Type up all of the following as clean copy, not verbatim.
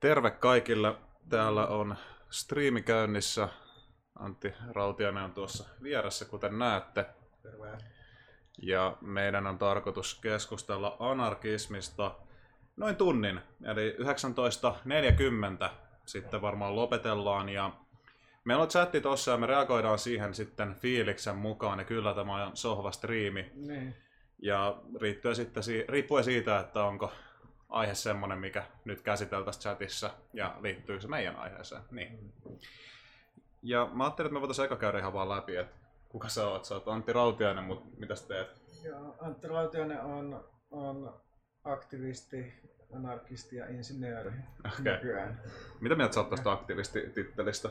Terve kaikille. Täällä on striimi käynnissä. Antti Rautiainen on tuossa vieressä, kuten näette. Terve. Ja meidän on tarkoitus keskustella anarkismista noin tunnin, eli 19.40 sitten varmaan lopetellaan. Ja meillä on chatti tossa ja me reagoidaan siihen sitten fiiliksen mukaan, ja kyllä tämä on sohvastriimi. Niin. Ja riippuen siitä, että onko aihe semmoinen, mikä nyt käsiteltäisiin chatissa ja liittyykö se meidän aiheeseen. Niin. Ja mä ajattelin, että me voitaisiin eka käydä ihan vaan läpi, että kuka sä oot? Sä oot Antti Rautiainen, mutta mitäs teet? Joo, Antti Rautiainen on aktivisti, anarkisti ja insinööri nykyään. Mitä mieltä sä oot tästä aktivistitittelistä?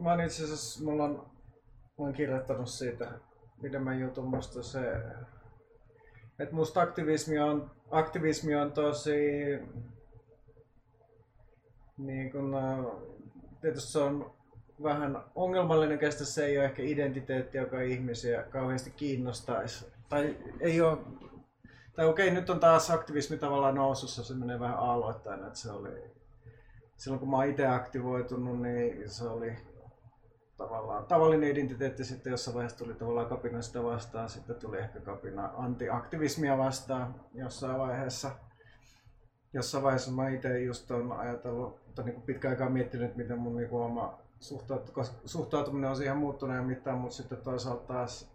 Mä oon itse asiassa, mä oon kirjoittanut siitä pidemmän jutun, musta se, että musta aktivismi on tosi, niin kun, tietysti se on vähän ongelmallinen käsite, se ei ole ehkä identiteetti, joka ihmisiä kauheasti kiinnostaisi. Tai ei ole, tai okei, nyt on taas aktivismi tavallaan nousussa, se menee vähän aloittain, että se oli, silloin kun mä oon itse aktivoitunut, niin se oli tavallaan tavallinen identiteetti, sitten jossain vaiheessa tuli tavallaan kapina sitä vastaan, sitten tuli ehkä kapina antiaktivismia vastaan jossain vaiheessa. Jossain vaiheessa mä itse just on ajatellut, tai niin pitkän aikaa miettinyt, miten mun niin oma suhtautuminen on siihen muuttunut ja mittaan, mutta sitten toisaalta taas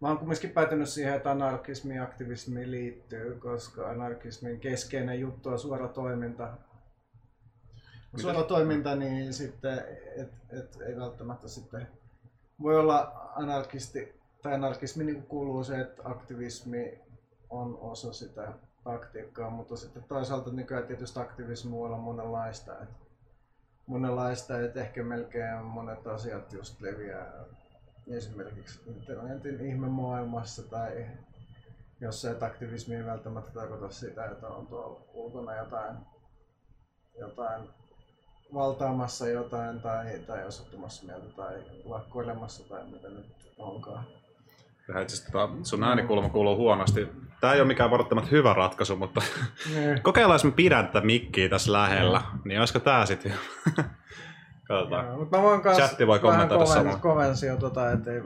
mä oon kumminkin päätynyt siihen, että anarkismi ja aktivismi liittyy, koska anarkismin keskeinen juttu on suora toiminta. Suora toiminta, niin sitten et ei välttämättä sitten voi olla anarkisti, tai anarkismi niin kuuluu se, että aktivismi on osa sitä taktiikkaa, mutta sitten toisaalta nykyään tietysti aktivismi voi olla monenlaista, että ehkä melkein monet asiat just leviää esimerkiksi internetin ihmemaailmassa, tai jos se aktivismi ei välttämättä tarkoita sitä, että on tuolla ulkona jotain valtaamassa jotain tai osoittamassa mieltä tai lakkoilemassa tai mitä nyt onkaan. Sun äänikulma kuuluu huonosti. Tää ei ole mikään varttamatta hyvä ratkaisu, mutta kokeillaan, jos mä pidän tätä mikkiä tässä lähellä, niin olisiko tää sit hyvä? Katsotaan. Mutta mä voin chatti voi kommentoida samaa. Kovensin jo ettei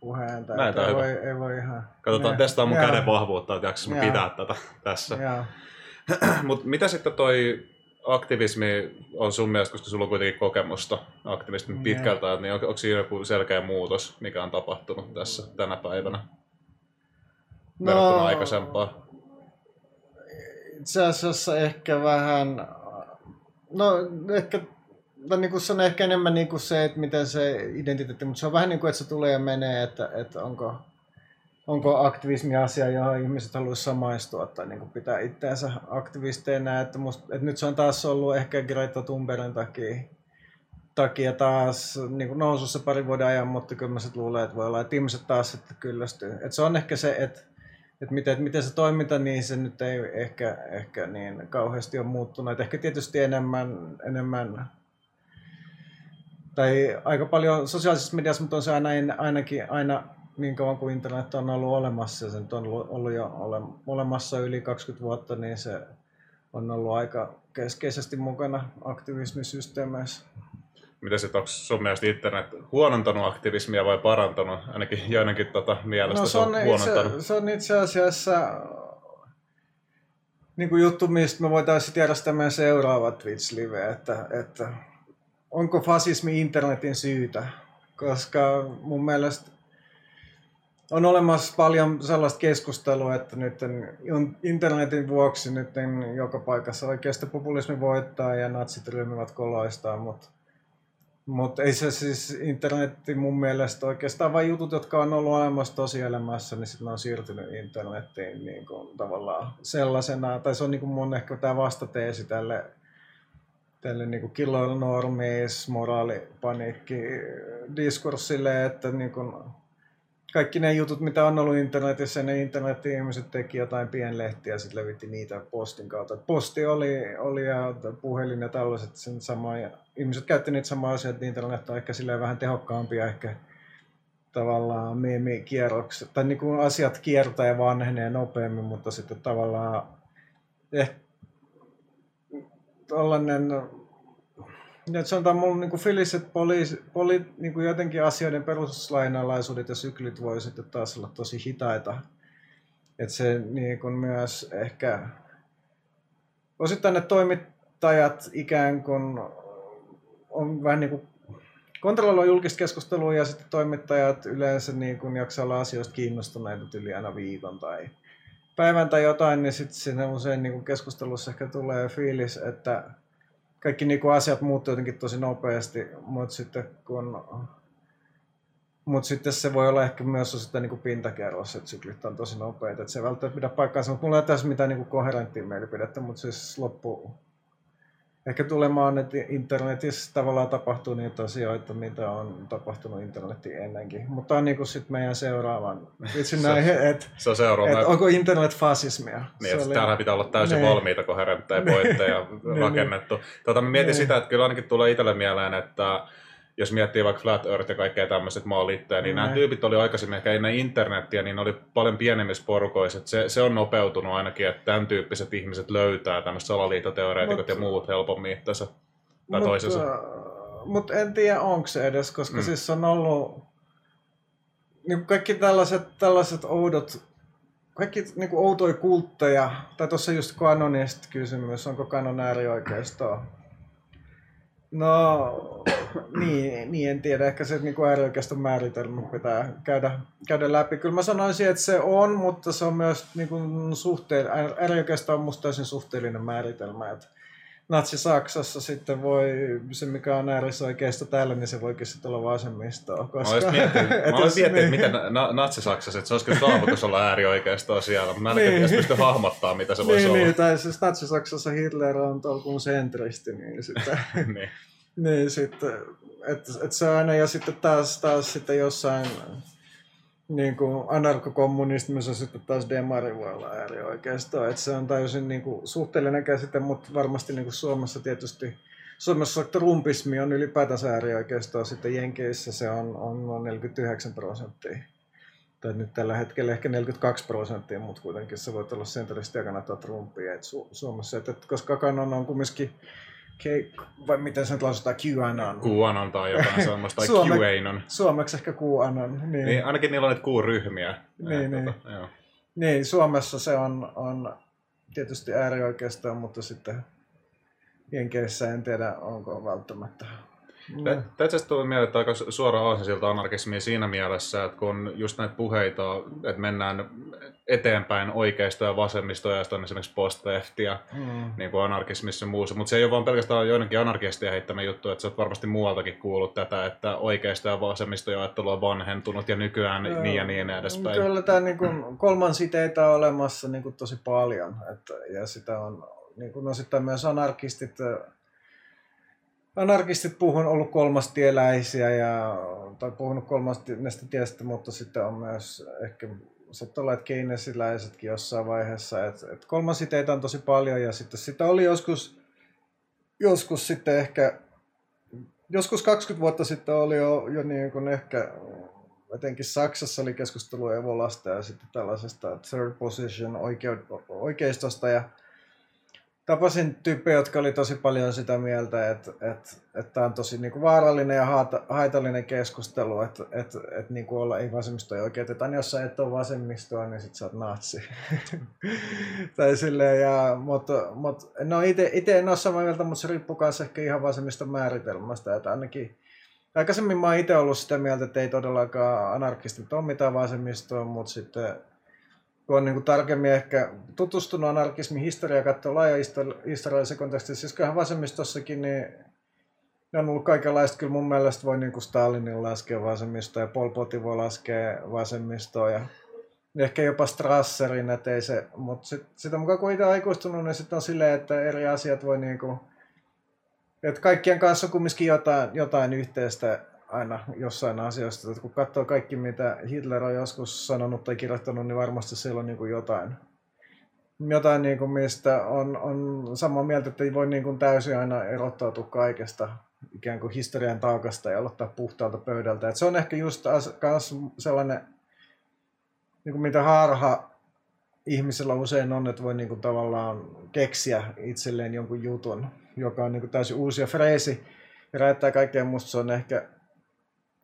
puheenjohtaja. Näin tää on hyvä. Ei voi ihan. Katsotaan, testaa mun käden vahvuutta, että jaksas mä pitää tätä tässä. Mut mitä sitten toi aktivismi on sun mielestä, koska sulla on kuitenkin kokemusta aktivismin pitkältä, niin onko siinä joku selkeä muutos, mikä on tapahtunut tässä tänä päivänä verrattuna aikaisempaan? Itse asiassa ehkä vähän, ehkä se on ehkä enemmän niinku se, että miten se identiteetti, mutta se on vähän niin kuin, että se tulee ja menee, että onko aktivismi asia, johon ihmiset haluaisi samaistua tai niin kuin pitää itseänsä aktivisteina. Että nyt se on taas ollut ehkä Greta Thunbergin takia taas niin kuin nousussa parin vuoden ajan, mutta kyllä mä sit luulen, että voi olla, että ihmiset taas sitten kyllästyy. Että se on ehkä se, että miten se toiminta, niin se nyt ei ehkä niin kauheasti ole muuttunut. Et ehkä tietysti enemmän tai aika paljon sosiaalisessa mediassa, mutta on se ainakin niin kauan kuin internet on ollut olemassa, ja se on ollut jo olemassa yli 20 vuotta, niin se on ollut aika keskeisesti mukana aktivismisysteemeissä. Miten se, onko sun mielestä internet huonontanut aktivismia vai parantanut? Ainakin joidenkin mielestä se on huonontanut. Se on itse asiassa niin kuin juttu, mistä me voitaisiin järjestää meidän seuraava Twitch-live, että onko fasismi internetin syytä, koska mun mielestä on olemassa paljon sellaista keskustelua, että nyt internetin vuoksi nyt joka paikassa oikeistopopulismi voittaa ja natsit ryhmivät koloistaan, mutta ei se siis internetti mun mielestä oikeastaan, vaan jutut, jotka on ollut olemassa tosielämässä, niin sitten on siirtynyt internetiin niin kuin tavallaan sellaisena, tai se on niin kuin mun ehkä tämä vastateesi tälle niin kuin killonormis, moraalipaniikki diskurssille, että niin kuin kaikki ne jutut, mitä on ollut internetissä, ne internetin ihmiset teki jotain pienlehtiä ja sitten levitti niitä postin kautta. Posti oli ja puhelin ja tällaiset sen samaa, ja ihmiset käytti niitä samaa asiaa, että internet on ehkä silleen vähän tehokkaampia ehkä tavallaan meemikierrokset. Tai niin kuin asiat kiertää ja vanhenee nopeammin, mutta sitten tavallaan tollainen, nyt sanotaan mulla niinku fiilis, että niinku jotenkin asioiden peruslainalaisuudet ja syklit voi sitten taas olla tosi hitaita. Että se niinku myös ehkä osittain ne toimittajat ikään kuin on vähän niinku kontrolloi julkista keskustelua ja sitten toimittajat yleensä niinku jaksaa olla asioista kiinnostuneita yli aina viikon tai päivän tai jotain, niin sitten siinä usein niinku keskustelussa ehkä tulee fiilis, että kaikki niinku asiat muuttuu jotenkin tosi nopeasti, mutta sitten se voi olla ehkä myös osittain niinku pintakerros, että syklit on tosi nopeita, että se ei välttämättä pidä paikkaansa, mutta mulla ei tässä mitään niinku koherenttia mielipidettä, mutta siis loppu ehkä tulemaan, että internetissä tavallaan tapahtuu niitä asioita, mitä on tapahtunut internetin ennenkin. Mutta tämä on niin kuin sitten meidän seuraavan itsenäihe, että onko internet fasismia. Niin, että täällähän pitää olla täysin valmiita koherentteja pointteja rakennettu. Mä mietin sitä, että kyllä ainakin tulee itselle mieleen, että jos miettii vaikka Flat Earth ja kaikkea tämmöiset maaliittejä, niin nämä tyypit oli aikaisemmin ehkä ennen internetiä, niin oli paljon pienemmissä porukoissa. Se on nopeutunut ainakin, että tämän tyyppiset ihmiset löytää tämmöiset salaliittoteoreetikot ja muut helpommin tässä tai toisessa. Mutta en tiedä, onko se edes, koska siis on ollut niin kaikki tällaiset oudot, kaikki niin outoja kultteja, tai tuossa just kanonista kysymys, onko kanon äärioikeistoa? No, niin en tiedä. Ehkä se niin äärioikeiston määritelmä pitää käydä läpi. Kyllä mä sanoisin, että se on, mutta se on myös niin äärioikeisto on musta täysin suhteellinen määritelmä. Että Natsi-Saksassa sitten voi, se mikä on äärisoikeisto täällä, niin se voikin sitten olla vasemmistoa. Koska... Mä olen miettinyt, miten Natsi-Saksassa, että se olisi kyllä saavutus olla äärioikeistoa siellä, mutta mä en edes pysty hahmottaa, mitä se voisi olla. Niin, tai siis Natsi-Saksassa Hitler on tolkun sentristi, niin sitten... Niin sitten, että se aina, ja sitten taas sitten jossain... Niin kuin anarkokommunismissa sitten taas demari voi olla äärioikeistoa, että se on täysin niin kuin suhteellinen käsite, mutta varmasti niin kuin Suomessa tietysti, Suomessa trumpismi on ylipäätänsä äärioikeistoa, sitten Jenkeissä se on noin 49%, tai nyt tällä hetkellä ehkä 42%, mutta kuitenkin se voi olla sentralisti ja kannattaa Trumpia, että Suomessa, että koska kanon on kumminkin, vai miten se nyt lausutaan, QAnon? QAnon tai jotain sellaista, tai QAnon. Suomeksi ehkä QAnon. Niin, ainakin niillä on nyt Q-ryhmiä. Niin, Suomessa se on tietysti äärioikeistoa, mutta sitten Jenkeissä en tiedä, onko välttämättä. Tästä tuli mieleen, että aika suoraan aasinsilta anarkismiin siinä mielessä, että kun just näitä puheita, että mennään eteenpäin oikeisto- ja vasemmistoajasta, on esimerkiksi post-leftia niin kuin anarkismissa ja muussa, mutta se ei ole vaan pelkästään joidenkin anarkistia heittämä juttu, että sä oot varmasti muualtakin kuullut tätä, että oikeisto- ja vasemmistoajattelu on vanhentunut ja nykyään niin ja niin edespäin. Kyllä tämä niin kuin kolmansiteitä on olemassa niin kuin tosi paljon, ja sitä on niin kuin osittain myös anarkistit puhun ollut kolmastieläisiä tai puhunut kolmannesta tiestä, mutta sitten on myös ehkä saattaa olla, että keynesiläisetkin jossain vaiheessa, että kolmansiteitä on tosi paljon ja sitten sitä oli joskus sitten ehkä joskus 20 vuotta sitten oli jo niin kuin ehkä jotenkin Saksassa oli keskustelu Evolasta ja sitten tällaisesta third position oikeistosta ja tapasin tyyppejä, jotka oli tosi paljon sitä mieltä, että tämä on tosi niin kuin vaarallinen ja haitallinen keskustelu, että niin kuin olla ei vasemmistoa oikeutetaan. Jos sä et ole vasemmistoa, niin sit sä oot natsi. Tai silleen, mutta no itse en ole samaa mieltä, mutta se riippuu myös ehkä ihan vasemmiston määritelmästä. Että ainakin aikaisemmin mä oon itse ollut sitä mieltä, että ei todellakaan anarkistit ole mitään vasemmistoa, mutta sitten... Kun on niin kuin tarkemmin ehkä tutustunut anarkismin historiaa ja katsoo laaja historiallisen kontekstin, siis kyllähän vasemmistossakin, niin ne on ollut kaikenlaista. Kyllä mun mielestä voi niin kuin Stalinin laskea vasemmistoa ja Pol Potin voi laskea vasemmistoa ja ehkä jopa Strasserin, ettei se, mutta sitä mukaan kun itse on aikuistunut, niin sitten on silleen, että eri asiat voi niin kuin, että kaikkien kanssa on kumminkin jotain yhteistä aina jossain asioista, että kun katsoo kaikki mitä Hitler on joskus sanonut tai kirjoittanut, niin varmasti siellä on niin kuin jotain niin kuin mistä on samaa mieltä, että ei voi niin kuin täysin aina erottautua kaikesta ikään kuin historian taakasta ja aloittaa puhtaalta pöydältä. Et se on ehkä just sellainen, niin kuin mitä harha ihmisellä usein on, että voi niinku tavallaan keksiä itselleen jonkun jutun, joka on niinku täysin uusi ja freesi ja räjättää kaikkea. Musta se on ehkä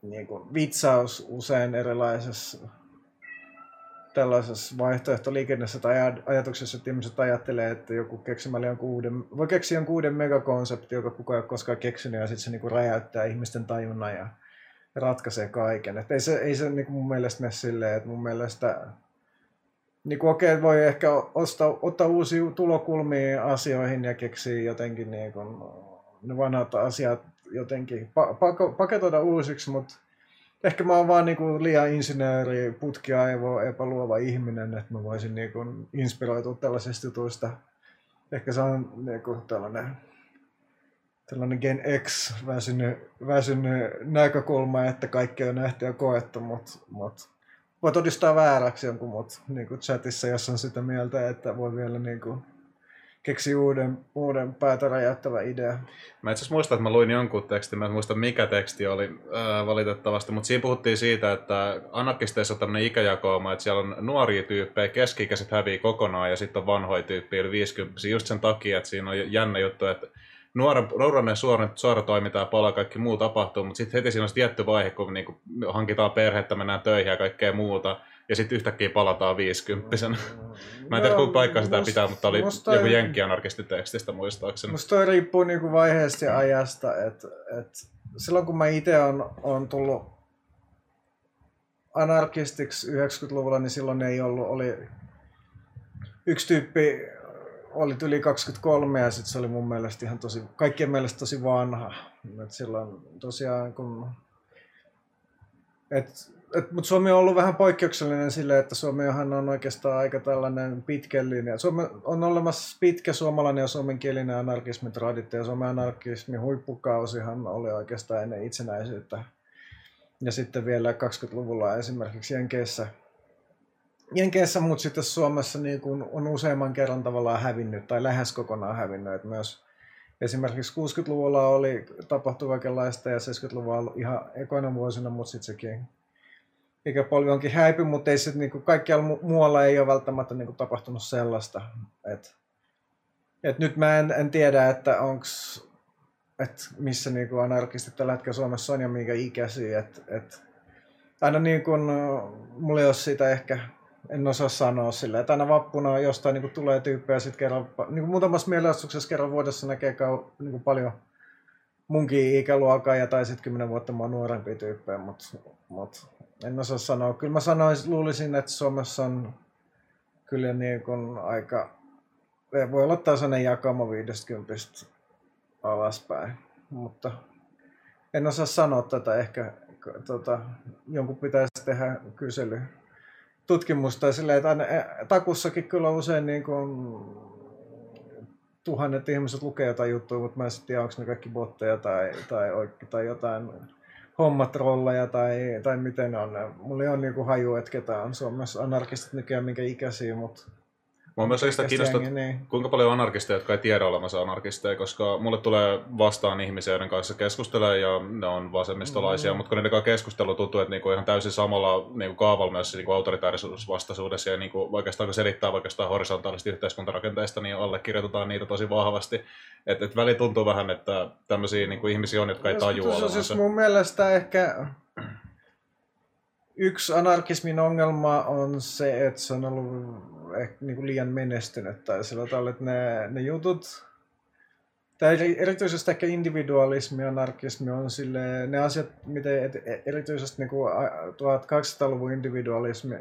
niinku vitsaus usein erilaisessa tällaisessa vaihtoehtoliikennessä tai ajatuksessa, että ihmiset ajattelee, että joku keksimällä jonkun uuden, voi keksiä jonkun uuden megakonsepti, joka kukaan ei ole koskaan keksinyt, ja sitten se niinku räjäyttää ihmisten tajunnan ja ratkaisee kaiken. Et ei se niinku mun mielestä mene silleen, että mun mielestä niinku okei, voi ehkä ottaa uusia tulokulmia asioihin ja keksiä jotenkin niinku ne vanhat asiat jotenkin paketoida uusiksi, mutta ehkä mä oon vaan niinku liian insinööri, putkiaivo, epäluova ihminen, että mä voisin niinku inspiroitua tällaisista jutuista. Ehkä se on niinku tällainen Gen X väsynyt näkökulma, että kaikki on nähty ja koettu, mutta voi todistaa vääräksi jonkun mut niinku chatissa, jos on sitä mieltä, että voi vielä niinku keksi uuden päätä räjäyttävä idea. Mä itse asiassa muistan, että mä luin jonkun tekstin, mä en muista mikä teksti oli valitettavasti, mutta siinä puhuttiin siitä, että anarkisteissa on tämmöinen ikäjakooma, että siellä on nuoria tyyppejä, keski-ikäiset hävii kokonaan ja sitten on vanhoja tyyppejä yli 50, just sen takia, että siinä on jännä juttu, että nuoren suora toiminta ja palaa, kaikki muu tapahtuu, mutta sitten heti siinä on tietty vaihe, kun niinku hankitaan perhettä, mennään töihin ja kaikkea muuta. Ja sitten yhtäkkiä palataan 50-vuotiaana. Mä en tiedä, kuinka paikkaa sitä pitää, mutta oli joku jenkkianarkistitekstistä muistaakseni. Musta toi riippuu niinku vaiheesta ja ajasta. Et silloin kun mä itse on tullut anarkistiksi 90-luvulla, niin silloin ei ollut. Yksi tyyppi oli yli 23 ja sitten se oli mun mielestä ihan tosi, kaikkien mielestä tosi vanha. Et silloin tosiaan kun... Mutta Suomi on ollut vähän poikkeuksellinen sille, että Suomihan on oikeastaan aika tällainen pitkä linja. Suomi on olemassa pitkä suomalainen ja suomenkielinen anarkismitraditio, ja Suomen anarkismin huippukausihan oli oikeastaan ennen itsenäisyyttä. Ja sitten vielä 20-luvulla esimerkiksi Jenkeissä, mutta sitten Suomessa niin kun on useamman kerran tavallaan hävinnyt tai lähes kokonaan hävinnyt. Et myös esimerkiksi 60-luvulla tapahtui kaikenlaista ja 70-luvulla ihan ekoina vuosina, mutta sitten sekin ikäpolvi onkin häipy, mutta ei se, niin kuin kaikkialla muualla ei ole välttämättä niin kuin tapahtunut sellaista. Et nyt mä en tiedä, että missä niin kuin anarkistit tällä hetkellä Suomessa on ja minkä ikäisiä. Aina niin kuin, mulla ei ole sitä ehkä, en osaa sanoa sillä. Että aina vappuna jostain niin kuin tulee tyyppejä, sitten kerran, niin kuin muutamassa mielenostuksessa kerran vuodessa näkee niin kuin paljon munkin ikäluokaa ja tai sitten 10 vuotta mä oon nuorempia tyyppejä, mutta en osaa sanoa. Kyllä mä luulisin, että Suomessa on kyllä niin kuin aika, voi olla tasainen jakama 50 alaspäin, mutta en osaa sanoa tätä ehkä, jonkun pitäisi tehdä kyselytutkimusta silleen, että aina, takussakin kyllä usein niin kuin 1000 ihmiset lukee jotain juttua, mutta mä en sitten tiedä, onko ne kaikki botteja tai jotain hommatrolleja tai miten on. Mulla ei ole niinku haju, että ketä on Suomessa anarkistit nykyään minkä ikäisiä, mutta... Mua myös sitä kiinnostaa, niin kuinka paljon anarkisteja, jotka ei tiedä olemassa anarkisteja, koska mulle tulee vastaan ihmisiä, joiden kanssa keskustelee ja ne on vasemmistolaisia, mutta kun niiden keskustelu tuntuu, että niinku ihan täysin samalla niinku kaavalla myös niinku autoritaarisuusvastaisuudessa ja niinku oikeastaan kun selittää oikeastaan horisontaalisesti yhteiskuntarakenteista, niin allekirjoitetaan niitä tosi vahvasti. Et väli tuntuu vähän, että tämmöisiä niinku ihmisiä on, jotka ei tajua olevansa. Siis mun mielestä ehkä... Yksi anarkismin ongelma on se, että se on ollut ehkä niin liian menestynyt tai sillä tavalla, että ne jutut, tai erityisesti ehkä individualismi, anarkismi on sille, ne asiat, miten erityisesti niin 1800-luvun individualismi,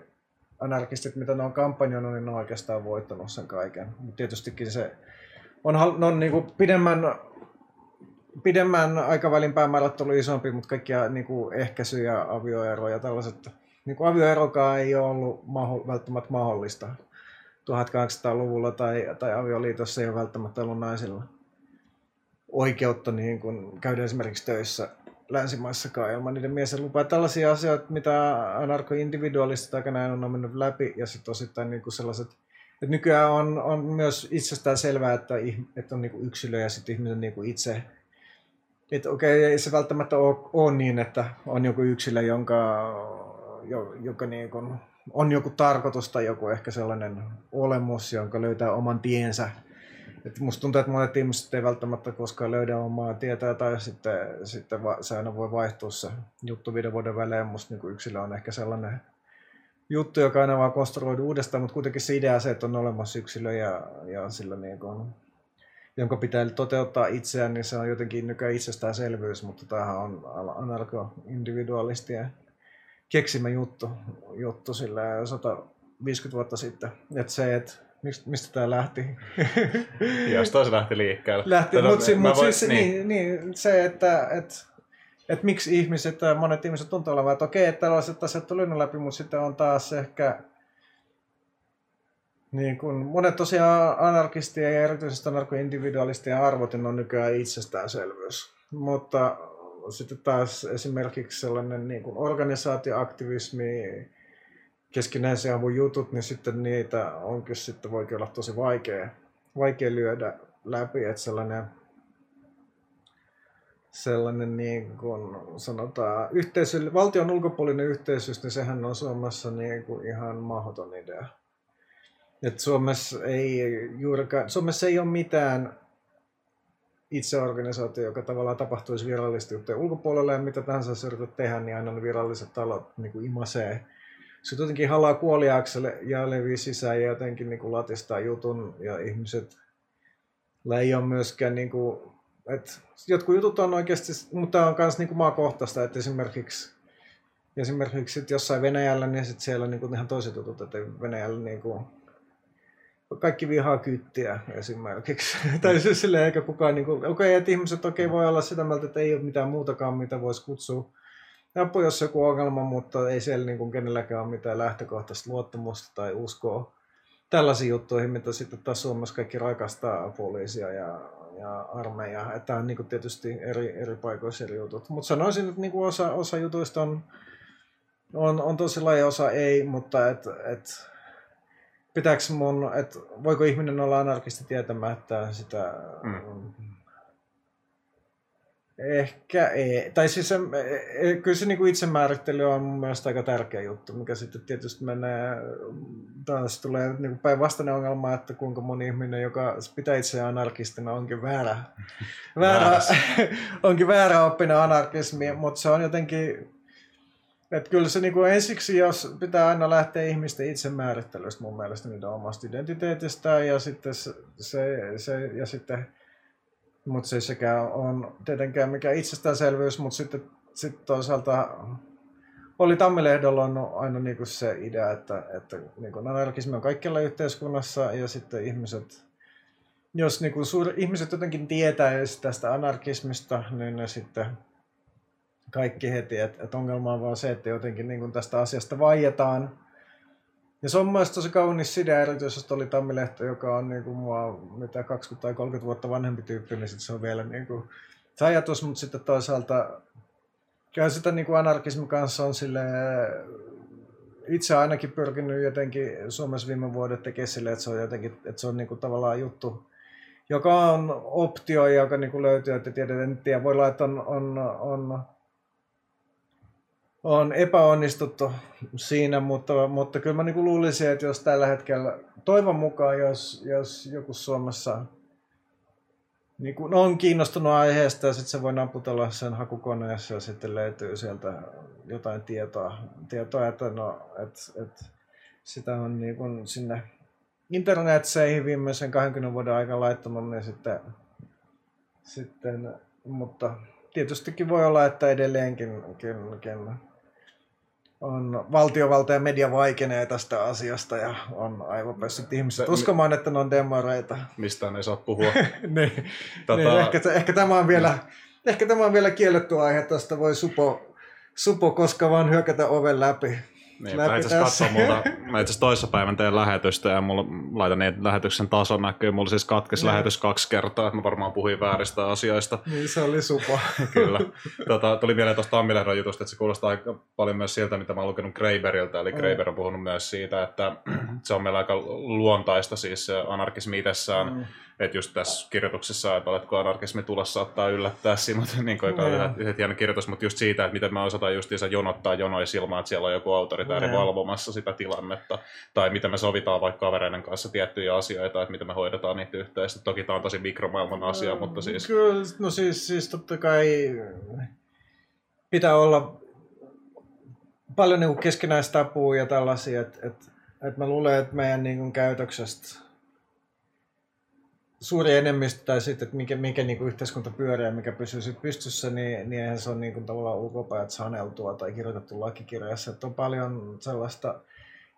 anarkistit, mitä ne on kampanjoinut, niin ne on oikeastaan voittanut sen kaiken. Mutta tietystikin se on niin kuin pidemmän aikavälin päämäärät oli isompi, mutta kaikkia niin kuin ehkäisyjä ja avioeroja tällaiset. Niin kuin avioerokaan ei ole ollut välttämättä mahdollista 1800-luvulla tai avioliitossa ei ole välttämättä ollut naisilla oikeutta niin kuin käydä esimerkiksi töissä länsimaissakaan ilman niiden miesten lupaa. Tällaisia asioita, mitä anarko-individualistit aikanaan on mennyt läpi ja sitten osittain niin kuin sellaiset. Et nykyään on myös itsestään selvää, että on niin kuin yksilö ja sitten ihminen niin kuin itse. Että okei, ei se välttämättä ole niin, että on joku yksilö, jonka niin kun on joku tarkoitus tai joku ehkä sellainen olemus, jonka löytää oman tiensä. Et musta tuntuu, että monet ihmiset ei välttämättä koskaan löydä omaa tietää, tai sitten se aina voi vaihtua se juttu 5 vuoden välein. Musta niin yksilö on ehkä sellainen juttu, joka aina vaan konstruoidaan uudestaan, mutta kuitenkin se idea se, että on olemassa yksilö ja sillä niin kuin, jonka pitää toteuttaa itseään, niin se on jotenkin nykyään itsestäänselvyys, mutta tämähän on anarko-individualistien keksimä juttu sillä 150 vuotta sitten. Että se, että mistä tämä lähti? Jostain se lähti liikkeelle. Mutta miksi ihmiset, monet ihmiset tuntuu olevan, että okei, tällaiset asiat tulivat läpi, mutta sitten on taas ehkä niin kun monet tosiaan anarkistia ja erityisesti anarkoindividualistien arvot on nykyään itsestäänselvyys. Mutta sitten taas esimerkiksi sellainen niin kun organisaatioaktivismi, keskinäisiä avun jutut, niin sitten niitä onkin sitten voikin olla tosi vaikea lyödä läpi, että sellainen niin kuin sanotaan valtion ulkopuolinen yhteisyys, niin sehän on Suomessa niin kuin ihan mahdoton idea. Et Suomessa ei ole mitään itseorganisaatio, joka tavallaan tapahtuisi virallisesti yhteen ulkopuolelle, ja mitä tahansa sä yrität tehdä, niin aina viralliset talot niin kuin imasee. Se jotenkin halaa kuoliaakselle ja levii sisään ja jotenkin niin kuin latistaa jutun ja ihmiset ei ole myöskään niin kuin, että jotkut jutut on oikeasti, mutta tämä on myös niin kuin maakohtaista, että esimerkiksi jossain Venäjällä, niin sitten siellä on niin ihan toiset jutut, että Venäjällä niin kuin kaikki vihaa kyttiä esimerkiksi. Tai siis silleen eikä kukaan, niin kuin, okay, että ihmiset okay, voi olla sitä mieltä, että ei ole mitään muutakaan, mitä voisi kutsua. Apu, jos joku ongelma, mutta ei siellä niin kuin kenelläkään ole mitään lähtökohtaista luottamusta tai uskoa tällaisiin juttuihin, mitä sitten taas Suomessa kaikki rakastaa, poliisia ja armeijaa. Tämä on niin kuin tietysti eri paikoissa eri jutut. Mutta sanoisin, että niin kuin osa jutuista on tosi laaja, osa ei, mutta voiko ihminen olla anarkisti tietämättä sitä... Ehkä ei. Tai siis kyllä se niinku itsemäärittely on mun mielestä aika tärkeä juttu, mikä sitten tietysti menee, taas tulee niinku päinvastainen ongelma, että kuinka moni ihminen, joka pitää itseään anarkistina, onkin väärä oppina anarkismi, mutta se on jotenkin, että kyllä se niinku ensiksi, jos pitää aina lähteä ihmisten itsemäärittelystä mun mielestä niiden omasta identiteetistään ja sitten mutta se ei sekään ole tietenkään mikään itsestäänselvyys, mutta sitten toisaalta Olli Tammilehdolla on aina niinku se idea, että niinku anarkismi on kaikkialla yhteiskunnassa ja sitten ihmiset, jos niinku ihmiset jotenkin tietää tästä anarkismista, niin ne sitten kaikki heti, että ongelma on vaan se, että jotenkin niinku tästä asiasta vaietaan. Ja se on mielestäni tosi kaunis idea, erityisesti Olli Tammilehto, joka on niin kuin mua 20 tai 30 vuotta vanhempi tyyppi, niin se on vielä niin kuin se ajatus, mutta sitten toisaalta kyllä sitä niin kuin anarkismin kanssa on itse ainakin pyrkinyt jotenkin Suomessa viime vuodet tekemään silleen, että se on jotenkin, että se on niin kuin tavallaan juttu, joka on optio, joka niin kuin löytyy, että tiedetään, voi laittaa on epäonnistuttu siinä, mutta kyllä mä niin luulisin, että jos tällä hetkellä, toivon mukaan, jos joku Suomessa niin on kiinnostunut aiheesta ja sitten se voi naputella sen hakukoneessa ja sitten löytyy sieltä jotain tietoa että sitä on niin kuin sinne internetseihin viimeisen 20 vuoden aikana laittanut, niin sitten mutta tietystikin voi olla, että edelleenkin on valtiovalta ja media vaikenee tästä asiasta ja on aivopessyt ihmiset uskomaan, että ne on demareita. Mistään ei saa puhua. Niin. Ehkä tämä on vielä kielletty aihe, tästä voi supo koska vaan hyökätä oven läpi. Niin, mä itse asiassa toissapäivän teen lähetystä ja mulla laitan niitä lähetyksen tason näkyy. Mulla siis katkesi lähetys 2 kertaa, että mä varmaan puhuin vääristä asioista. Niin, se oli supa. Kyllä. Tuli vielä tuosta Tammilehdon jutusta, että se kuulostaa aika paljon myös siltä, mitä mä oon lukenut Graeberiltä. Eli Graeber on puhunut myös siitä, että se on meillä aika luontaista, siis anarkismi itsessään. Että just tässä kirjoituksessa aika paljon, kun anarkismi tulossa saattaa yllättää sinut, niin kuin yhdet hieno kirjoitus, mutta just siitä, että miten me osataan justiinsa jonottaa jonoissa ilman, että siellä on joku autoritääri valvomassa sitä tilannetta, tai miten me sovitaan vaikka kavereiden kanssa tiettyjä asioita, että miten me hoidetaan niitä yhteistä. Toki tämä on tosi mikromaailman asia, mutta siis... Kyllä, no siis totta kai pitää olla paljon niin kuin keskinäistä apua ja tällaisia, että mä luulen, että meidän niin kuin käytöksestä suuri enemmistö tai sitten, että mikä niin kuin yhteiskunta pyörii ja mikä pysyy sitten pystyssä, niin eihän se ole niin kuin tavallaan ulkopäät saneltua tai kirjoitettu lakikirjassa. Että on paljon sellaista,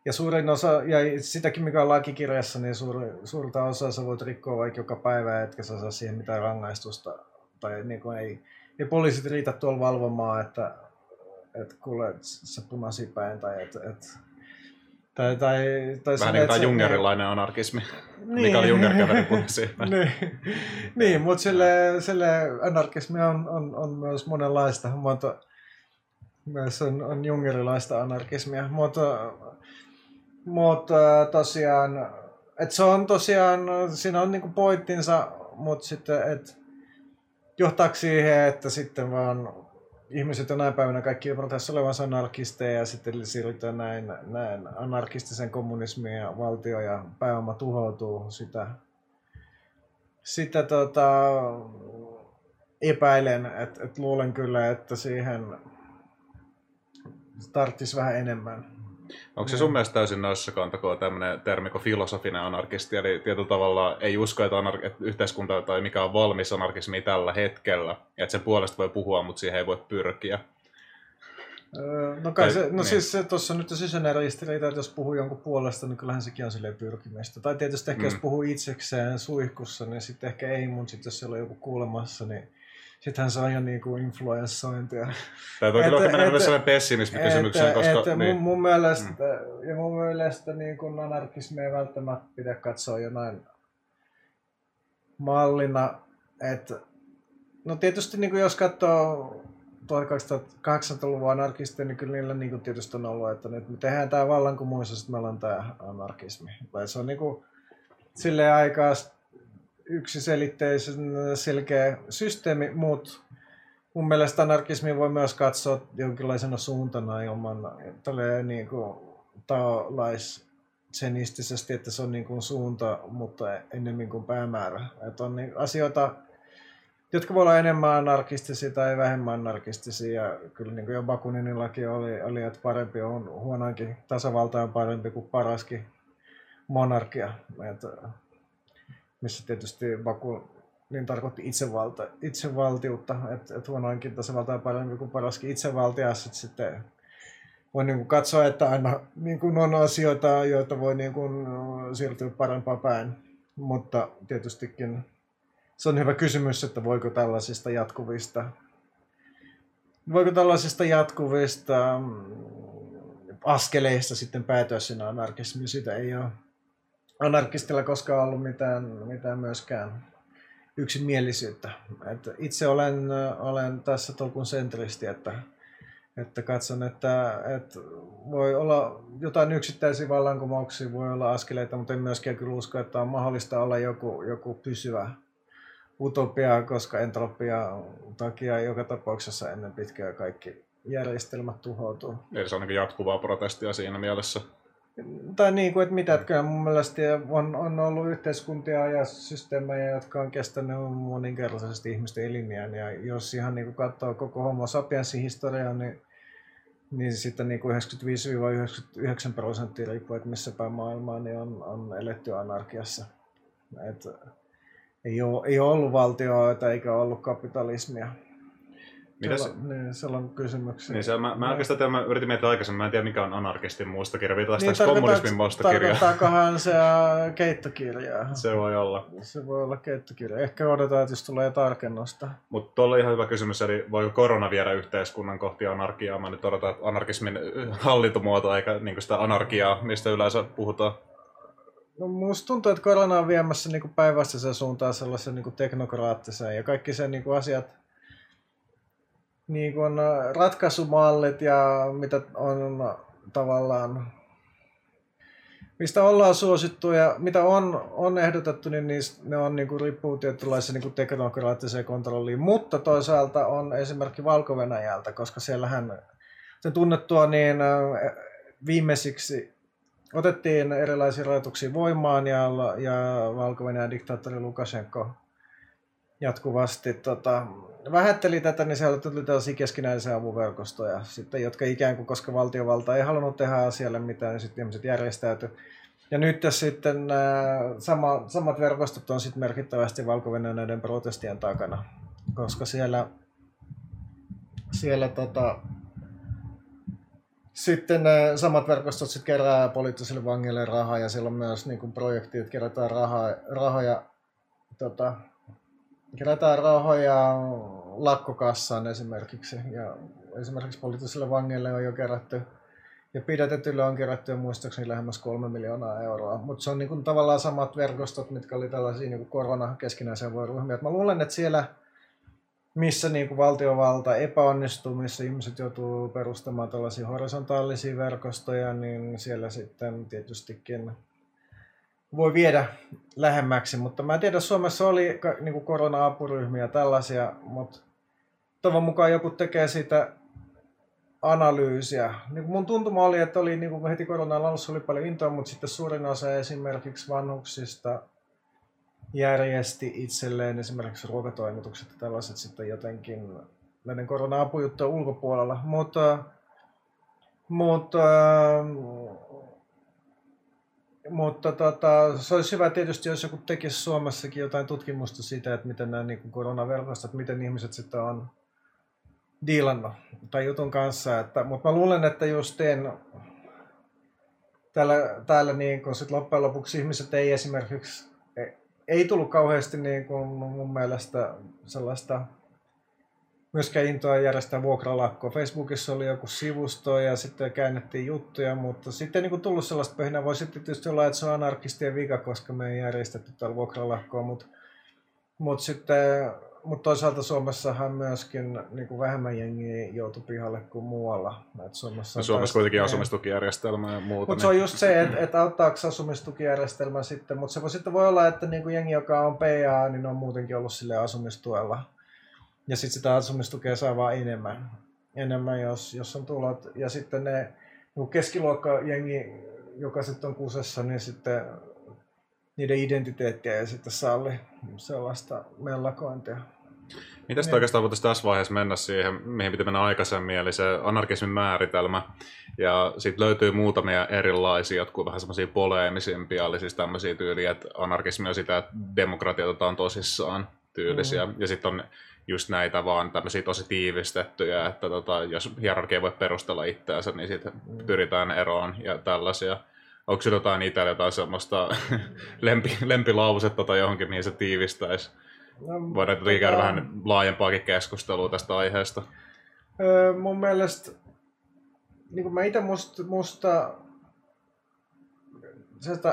ja suurin osa, ja sitäkin mikä on lakikirjassa, niin suurta osaa sä voit rikkoa vaikka joka päivä, etkä sä saa siihen mitään rangaistusta. Tai niin kuin ei poliisit riitä tuolla valvomaan, että kuule, sä punasi päin tai Tai vähän niin kuin tämä jungerilainen anarkismi, niin. Mikä oli jungerkäverin puolisiin. Niin, mutta sille anarkismi on myös monenlaista, mutta myös on jungerilaista anarkismia. Mutta tosiaan, että se on tosiaan, siinä on niinku pointtinsa, mutta sitten, että johtaako siihen, että sitten vaan... Ihmiset on näin päivänä kaikki protesti olevansa anarkisteja ja sitten siirrytään näin anarkistisen kommunismiin ja valtio ja pääoma tuhoutuu sitä epäilen, että luulen kyllä, että siihen tarvitsisi vähän enemmän. Onko se sun mielestä täysin nössökanta, kun on tämmöinen termi kuin filosofinen anarkisti, eli tietyllä tavalla ei usko, että yhteiskunta tai mikä on valmis anarkismi tällä hetkellä, että sen puolesta voi puhua, mutta siihen ei voi pyrkiä? No kai tai, se, no niin. Siis tuossa on nyt sisäinen ristiriita, että jos puhuu jonkun puolesta, niin kyllähän sekin on silleen pyrkimistä. Tai tietysti ehkä jos puhuu itsekseen suihkussa, niin sitten ehkä ei, mutta sitten jos siellä on joku kuulemassa, niin... Sittenhän se on jo niinku influenssointia. Tämä on kyllä mennä myös sellainen pessimismikysymykseen, koska... Niin. Mun mielestä niin kuin anarkismi ei välttämättä pidä katsoa jonain mallina. No tietysti niin kuin jos katsoo 1800-luvun anarkisteja, niin kyllä niillä niin kuin tietysti on ollut, että nyt me tehdään tämä vallankumous ja sitten meillä on tämä anarkismi. Se on niin kuin silleen aikaa... yksiselitteisen selkeä systeemi, mutta mun mielestä anarkismi voi myös katsoa jonkinlaisena suuntana ilman niin taolaiszenistisesti, että se on niin kuin suunta, mutta enemmän kuin päämäärä. Että on niin asioita, jotka voi olla enemmän anarkistisia tai vähemmän anarkistisia. Ja kyllä niin kuin jo Bakuninillakin oli, että parempi on huonoinkin tasavaltaan parempi kuin paraskin monarkia. Missä tietysti Bakunin tarkoitti itsevaltiutta, että huonoinkin tasavaltaa paremmin kuin paraskin itsevaltias. Sitten voi niin kuin katsoa, että aina niin kuin on asioita, joita voi niin kuin siirtyä parempaan päin. Mutta tietystikin se on hyvä kysymys, että voiko tällaisista jatkuvista askeleista sitten päätyä sinne anarkismiin. Sitä ei ole anarkistilla koskaan ollut mitään myöskään yksimielisyyttä. Että itse olen tässä tolkun sentristi, että katson, että voi olla jotain yksittäisiä vallankumouksia, voi olla askeleita, mutta en myöskään kyllä usko, että on mahdollista olla joku pysyvä utopia, koska entropian takia joka tapauksessa ennen pitkään kaikki järjestelmät tuhoutuu. Eli se on niin jatkuvaa protestia siinä mielessä. Tai niin kuin, että mitätkään mun mielestä on ollut yhteiskuntia ja systeemejä, jotka on kestänyt moninkertaisesti ihmisten eliniän. Ja jos ihan niin kuin katsoo koko homo sapiensin historiaa, niin sitten niin 95-99% riippuu, että missä päin maailmaa, niin on eletty anarkiassa. Et ei ole ollut valtioita eikä ollut kapitalismia. Siellä on kysymyksiä. Niin, mä yritin miettiä aikaisemmin, mä en tiedä mikä on anarkistin muusta kirjaa, viitataan kommunismin muusta kirjaa. Tarkoittaakohan se keittokirjaa? Se voi olla. Se voi olla keittokirja. Ehkä odotetaan, että jos tulee tarkennusta. Mutta tuolla oli ihan hyvä kysymys, eli voiko korona viedä yhteiskunnan kohti anarkiaa? Mä nyt odotan, että anarkismin hallintomuoto eikä niin sitä anarkiaa, mistä yleensä puhutaan. No, musta tuntuu, että korona on viemässä niin päinvastaiseen suuntaan sellaisen niin teknokraattiseen ja kaikki sen niin asiat... Niin kuin ratkaisumallit ja mitä on tavallaan mistä ollaan suosittu ja mitä on ehdotettu, niin ne on, niin kuin, riippuu tietynlaiseen niin teknokraattiseen kontrolliin. Mutta toisaalta on esimerkki Valko-Venäjältä, koska siellähän sen tunnettua niin viimeisiksi otettiin erilaisia rajoituksia voimaan ja Valko-Venäjän diktaattori Lukashenko jatkuvasti vähätteli tätä, niin siellä tuli tällaisia keskinäisiä avuverkostoja, sitten, jotka ikään kuin, koska valtiovalta ei halunnut tehdä asialle mitään, niin sitten ihmiset järjestäytyi. Ja nyt sitten samat verkostot on sitten merkittävästi Valko-Venäjän protestien takana, koska siellä sitten samat verkostot sit kerää poliittisille vangeille rahaa, ja siellä on myös niin kuin projekti, että kerätään rahoja kerätään rahoja lakkokassaan esimerkiksi, ja esimerkiksi poliittisille vangeille on jo kerätty ja pidätetylle on kerätty muistaakseni lähemmäs 3 miljoonaa euroa, mutta se on niin kuin tavallaan samat verkostot, mitkä oli tällaisia niin kuin koronakeskinäisiä voiryhmiä. Mä luulen, että siellä missä niin kuin valtiovalta epäonnistuu, missä ihmiset joutuu perustamaan tällaisia horisontaalisia verkostoja, niin siellä sitten tietystikin voi viedä lähemmäksi, mutta mä en tiedä, Suomessa oli niin kuin korona-apuryhmiä tällaisia, mutta toivon mukaan joku tekee sitä analyysiä. Niin mun tuntuma oli, että oli, niin kuin heti koronan alussa oli paljon intoa, mutta sitten suurin osa esimerkiksi vanhuksista järjesti itselleen esimerkiksi ruokatoimitukset ja tällaiset sitten jotenkin näiden korona-apujuttujen ulkopuolella, mutta se olisi hyvä tietysti, jos joku tekisi Suomessakin jotain tutkimusta siitä, että miten nämä niin koronaverkostot, miten ihmiset sitä on diilannut tai jutun kanssa. Mutta mä luulen, että jos täällä niin kun sit loppujen lopuksi ihmiset ei esimerkiksi, ei tullut kauheasti niin kun mun mielestä sellaista myöskään intoa järjestää vuokralakkoa. Facebookissa oli joku sivusto ja sitten käännettiin juttuja, mutta sitten ei niin tullut sellaista pöhinää. Voisi tietysti olla, että se on anarkistien vika, koska me ei järjestetty täällä vuokralakkoa, mutta toisaalta Suomessahan myöskin niin vähemmän jengiä joutui pihalle kuin muualla. Suomessa kuitenkin asumistukijärjestelmä ja muuta. Mutta se on just se, että auttaako asumistukijärjestelmä sitten, mutta sitten voi olla, että niin jengi, joka on PA, niin on muutenkin ollut sille asumistuella. Ja sitten sitä asumistukea saa vaan enemmän jos on tulot. Ja sitten ne keskiluokkajengi, joka sitten on kusessa, niin sitten niiden identiteettiä ei sitten salli sellaista mellakointia. Mitäs niin. Oikeastaan voitaisiin tässä vaiheessa mennä siihen, mihin piti mennä aikaisemmin, eli se anarkismin määritelmä. Ja sitten löytyy muutamia erilaisia, jotkut vähän semmoisia poleemisempia, eli siis tämmöisiä tyyliä, että anarkismi on sitä, että demokratia otetaan tosissaan tyylisiä. Ja sitten on just näitä vaan tämmöisiä tosi tiivistettyjä, että jos hierarkia voi perustella itseänsä, niin siitä pyritään eroon ja tällaisia. Onko sinulla jotain itsellä jotain semmoista lempilausetta tai johonkin, mihin se tiivistäisi? No, voidaan toki käydä vähän laajempaakin keskustelua tästä aiheesta. Mun mielestä, niin kuin mä itse musta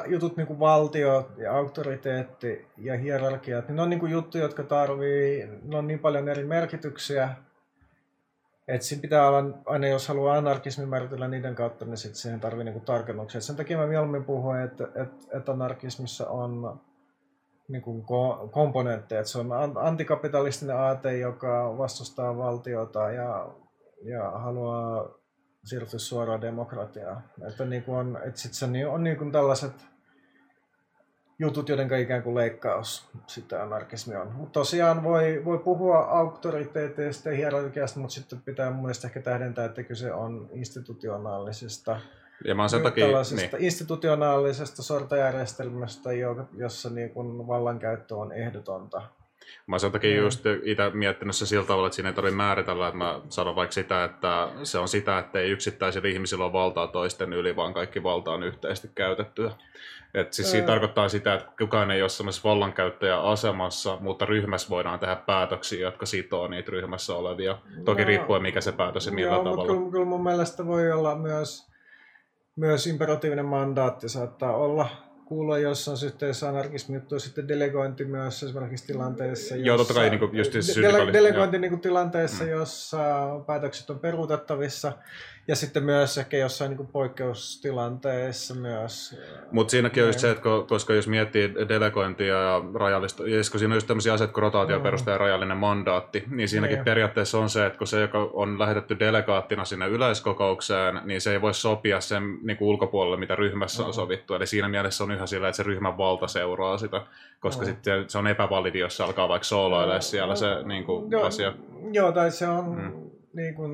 jutut niin kuin valtio ja auktoriteetti ja hierarkiat, niin ne on niin kuin juttuja, jotka tarvii, ne on niin paljon eri merkityksiä, että siinä pitää olla, aina jos haluaa anarkismin määritellä niiden kautta, niin sitten siihen tarvii niin kuin tarkennuksia. Et sen takia mä mieluummin puhun, että anarkismissa on niin kuin komponentteja, että se on antikapitalistinen aate, joka vastustaa valtiota ja haluaa siirtyy suoraan demokratiaan. Että niin kuin on, että sit se on niin kuin tällaiset jutut, joiden ikään kuin leikkaus sitä anarkismia on. Mutta tosiaan voi puhua auktoriteeteista ja hierarkiasta, mutta sitten pitää mun mielestä ehkä tähdentää, että kyse on institutionaalisesta, ja mä oon sen takia, institutionaalisesta sortajärjestelmästä, jossa niin kuin vallankäyttö on ehdotonta. Mä oon sen takia just itse miettinyt se sillä tavalla, että siinä ei tarvitse määritellä, että mä sanon vaikka sitä, että se on sitä, että ei yksittäisillä ihmisillä ole valtaa toisten yli, vaan kaikki valta on yhteisesti käytettyä. Et siis siinä tarkoittaa sitä, että kukaan ei ole sellaisessa vallankäyttäjäasemassa, mutta ryhmässä voidaan tehdä päätöksiä, jotka sitoo niitä ryhmässä olevia. Toki riippuen mikä se päätös ja millä tavalla. Kyllä mun mielestä voi olla myös imperatiivinen mandaatti saattaa olla. kuulla jossain yhteydessä anarkismi-juttua, sitten delegointi myös esimerkiksi tilanteessa, jossa, joo, totta kai, niin just delegointi niin tilanteessa, jossa päätökset on peruutettavissa, ja sitten myös ehkä jossain niin poikkeustilanteessa myös. Mutta siinäkin on just se, että koska jos miettii delegointia ja rajallista, ja kun siinä on just tämmöisiä asioita kuin rotaatioperuste ja rajallinen mandaatti, niin siinäkin periaatteessa on se, että kun se, joka on lähetetty delegaattina sinne yleiskokoukseen, niin se ei voi sopia sen niin ulkopuolelle, mitä ryhmässä on sovittu, eli siinä mielessä on yhä sillä, että se ryhmän valta seuraa sitä, koska sitten se on epävalidi, jos se alkaa vaikka sooloilemaan siellä se niin kuin, asia. Joo, tai se on, niin kuin,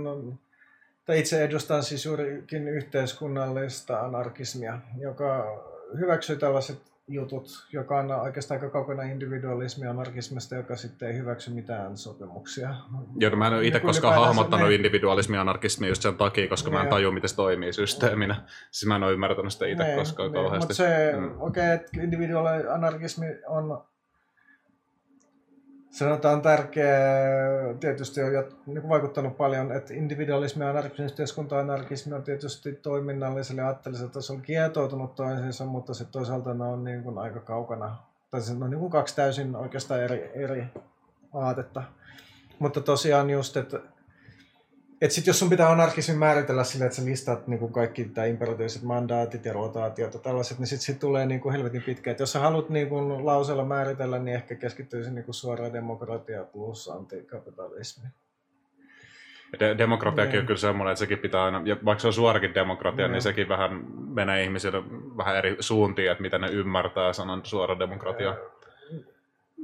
tai itse edustan siis juurikin yhteiskunnallista anarkismia, joka hyväksyy tällaiset jutut, joka on oikeastaan aika kaukana individualismia anarkismista, joka sitten ei hyväksy mitään sopimuksia. Joo, mä en ole itse koskaan hahmottanut individualismia anarkismia just sen takia, koska mä en tajua, miten se toimii systeeminä. Siis mä en ole ymmärtänyt sitä itse koskaan kauheasti. Mutta se, että individuaalinen anarkismi on, sanotaan tärkeä, tietysti on vaikuttanut paljon, että individualismi ja anarkismi, yhteiskunta-anarkismi on tietysti toiminnalliselle ja aatteelliselle tasolle kietoutunut toisiinsa, mutta sitten toisaalta ne on niin kuin aika kaukana, tai se on niin kuin kaksi täysin oikeastaan eri aatetta. Mutta tosiaan just, että sitten jos sun pitää anarkismin määritellä sillä, että sä listaat niin kuin kaikki tämä imperatiiviset mandaatit ja rotaatiot ja tällaiset, niin sitten sit tulee niin kuin helvetin pitkä. Et jos sä haluat niin kuin lauseella määritellä, niin ehkä keskittyisin niin kuin suoraan demokratia plus antikapitalismi. Demokratiakin on kyllä semmoinen, että sekin pitää aina, ja vaikka se on suorakin demokratia, niin sekin vähän menee ihmisille vähän eri suuntiin, että mitä ne ymmärtää sanan suora demokratia.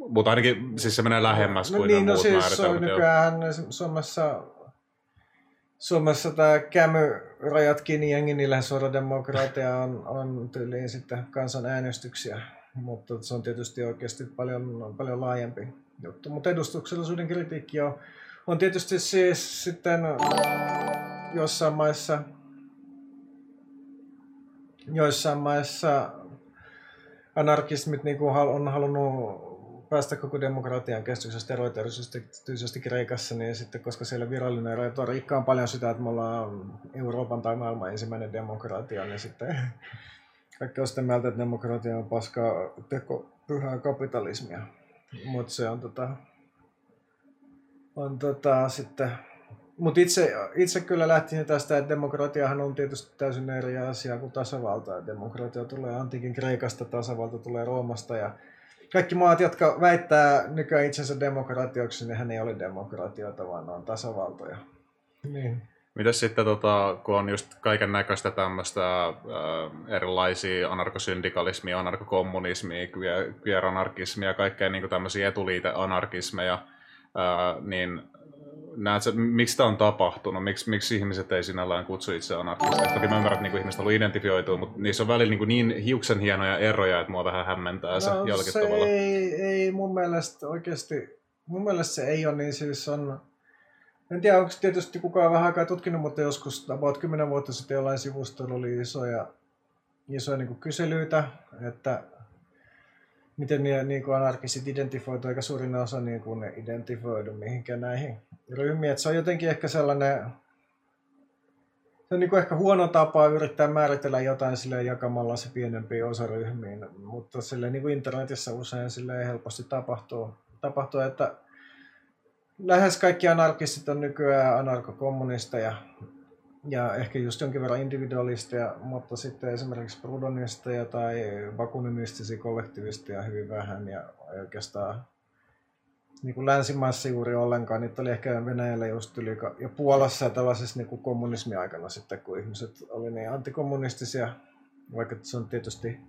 Mutta ainakin siis se menee lähemmäs kuin ne muut määritelmät. Niin, nykyään Suomessa tämä kämyrajat kiinni jengi, niillähän suora demokratia on tyyliin sitten kansanäänestyksiä, mutta se on tietysti oikeasti paljon laajempi juttu. Mutta edustuksellisuuden kritiikki on tietysti siis sitten joissain maissa anarkismit niin kuin on halunnut päästä koko demokratian kestyksestä eroon, erityisesti Kreikassa, niin sitten, koska siellä virallinen retoriikka on paljon sitä, että me ollaan Euroopan tai maailman ensimmäinen demokratia, niin sitten kaikki on sitä mieltä, että demokratia on paskaa tekopyhää kapitalismia. Mutta se on, sitten... Mut itse kyllä lähtisin tästä, että demokratiahan on tietysti täysin eri asia kuin tasavalta. Demokratia tulee antiikin Kreikasta, tasavalta tulee Roomasta, ja kaikki maat, jotka väittää nykyään itsensä demokratioksi, nehän ei ole demokratioita, vaan ne on tasavaltoja. Niin. Mitäs sitten, kun on just kaiken näköistä tämmöistä erilaisia anarkosyndikalismia, anarkokommunismia, queer-anarkismia ja kaikkea niin tämmöisiä etuliiteanarkismeja, niin näetkö, miksi tämä on tapahtunut? Miksi ihmiset ei sinällään kutsu itse anarkisteiksi? Toki mä ymmärrän, että ihmiset on ollut identifioitua, mutta niissä on välillä niin hiuksen hienoja eroja, että mua vähän hämmentää se jollakin tavalla. Ei mun mielestä oikeasti, se ei ole niin, siis on, en tiedä onko tietysti kukaan vähän aikaa tutkinut, mutta joskus about 10 vuotta sitten jollain sivustolla oli isoja niin kuin kyselyitä, että miten ne niin anarkistit identifioitu, eikä suurin osa niin ne identifioidu mihinkään näihin ryhmiin. Et se on jotenkin ehkä sellainen, se on niin ehkä huono tapa yrittää määritellä jotain silleen jakamalla se pienempiin osaryhmiin, mutta silleen, niin kuin internetissä usein silleen helposti tapahtuu, että lähes kaikki anarkistit on nykyään anarkokommunisteja ja ehkä just jonkin verran individualisteja, mutta sitten esimerkiksi prudonisteja tai bakuninistisia kollektivisteja hyvin vähän ja oikeastaan niin kuin länsimaissa juuri ollenkaan. Niitä oli ehkä Venäjällä just ja Puolassa ja tällaisessa niin kuin kommunismiaikana sitten, kun ihmiset oli niin antikommunistisia, vaikka se on tietysti,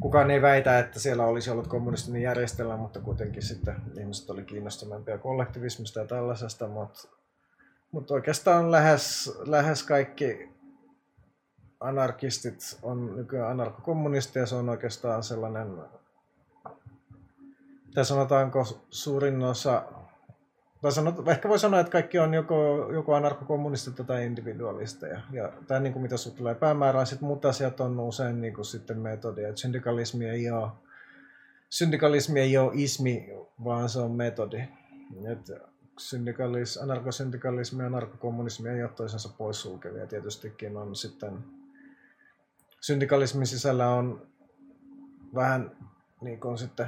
kukaan ei väitä, että siellä olisi ollut kommunistinen järjestelmä, mutta kuitenkin sitten ihmiset oli kiinnostuneempia kollektivismista ja tällaisesta, mutta oikeastaan lähes kaikki anarkistit on nykyään anarkokommunisteja, se on oikeastaan sellainen, tai sanotaanko suurin osa, ehkä voi sanoa, että kaikki on joko anarkokommunistita tai individualisteja, ja tämä niin kuin mitä sinulle tulee päämäärään, sitten muut asiat on usein niin kuin sitten metodia, että syndikalismi ei ole ismi, vaan se on metodi. Anarkosyndikalismi ja anarkokommunismi ei ole toisensa poissulkevia. Tietystikin on sitten syndikalismin sisällä on vähän niin kuin sitten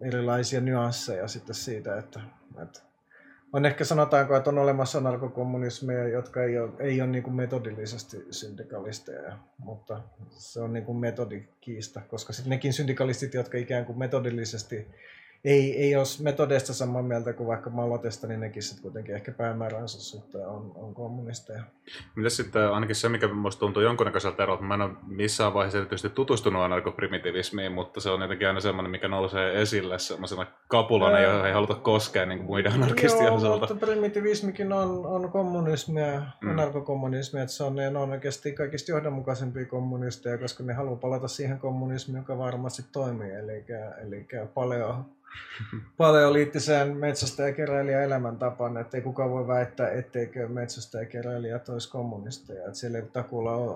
erilaisia nyansseja sitten siitä, että on ehkä sanotaanko, että on olemassa anarkokommunismeja, jotka ei ole niin kuin metodillisesti syndikalisteja, mutta se on niin kuin metodikiista, koska sitten nekin syndikalistit, jotka ikään kuin metodillisesti ei ole metodeista samaa mieltä kuin vaikka Malotesta, niin nekin sitten kuitenkin ehkä päämääränsä suhteen on kommunisteja. Mitäs sitten ainakin se, mikä minusta tuntuu jonkunnäköiseltä erolta, mä en ole missään vaiheessa erityisesti tutustunut anarkoprimitivismiin, mutta se on jotenkin aina sellainen, mikä nousee esille sellaisena kapulana, johon ei haluta koskea niin kuin muiden anarkistien osalta. Joo, mutta primitivismikin on kommunismia, anarkokommunismia, että ne on oikeasti kaikista johdonmukaisempia kommunisteja, koska ne haluaa palata siihen kommunismiin, joka varmasti toimii, eli paleoliittiseen metsästäjäkeräilijä elämäntapaan, ettei kukaan voi väittää, etteikö metsästäjäkeräilijät olisi kommunisteja. Et siellä ei takuulla ole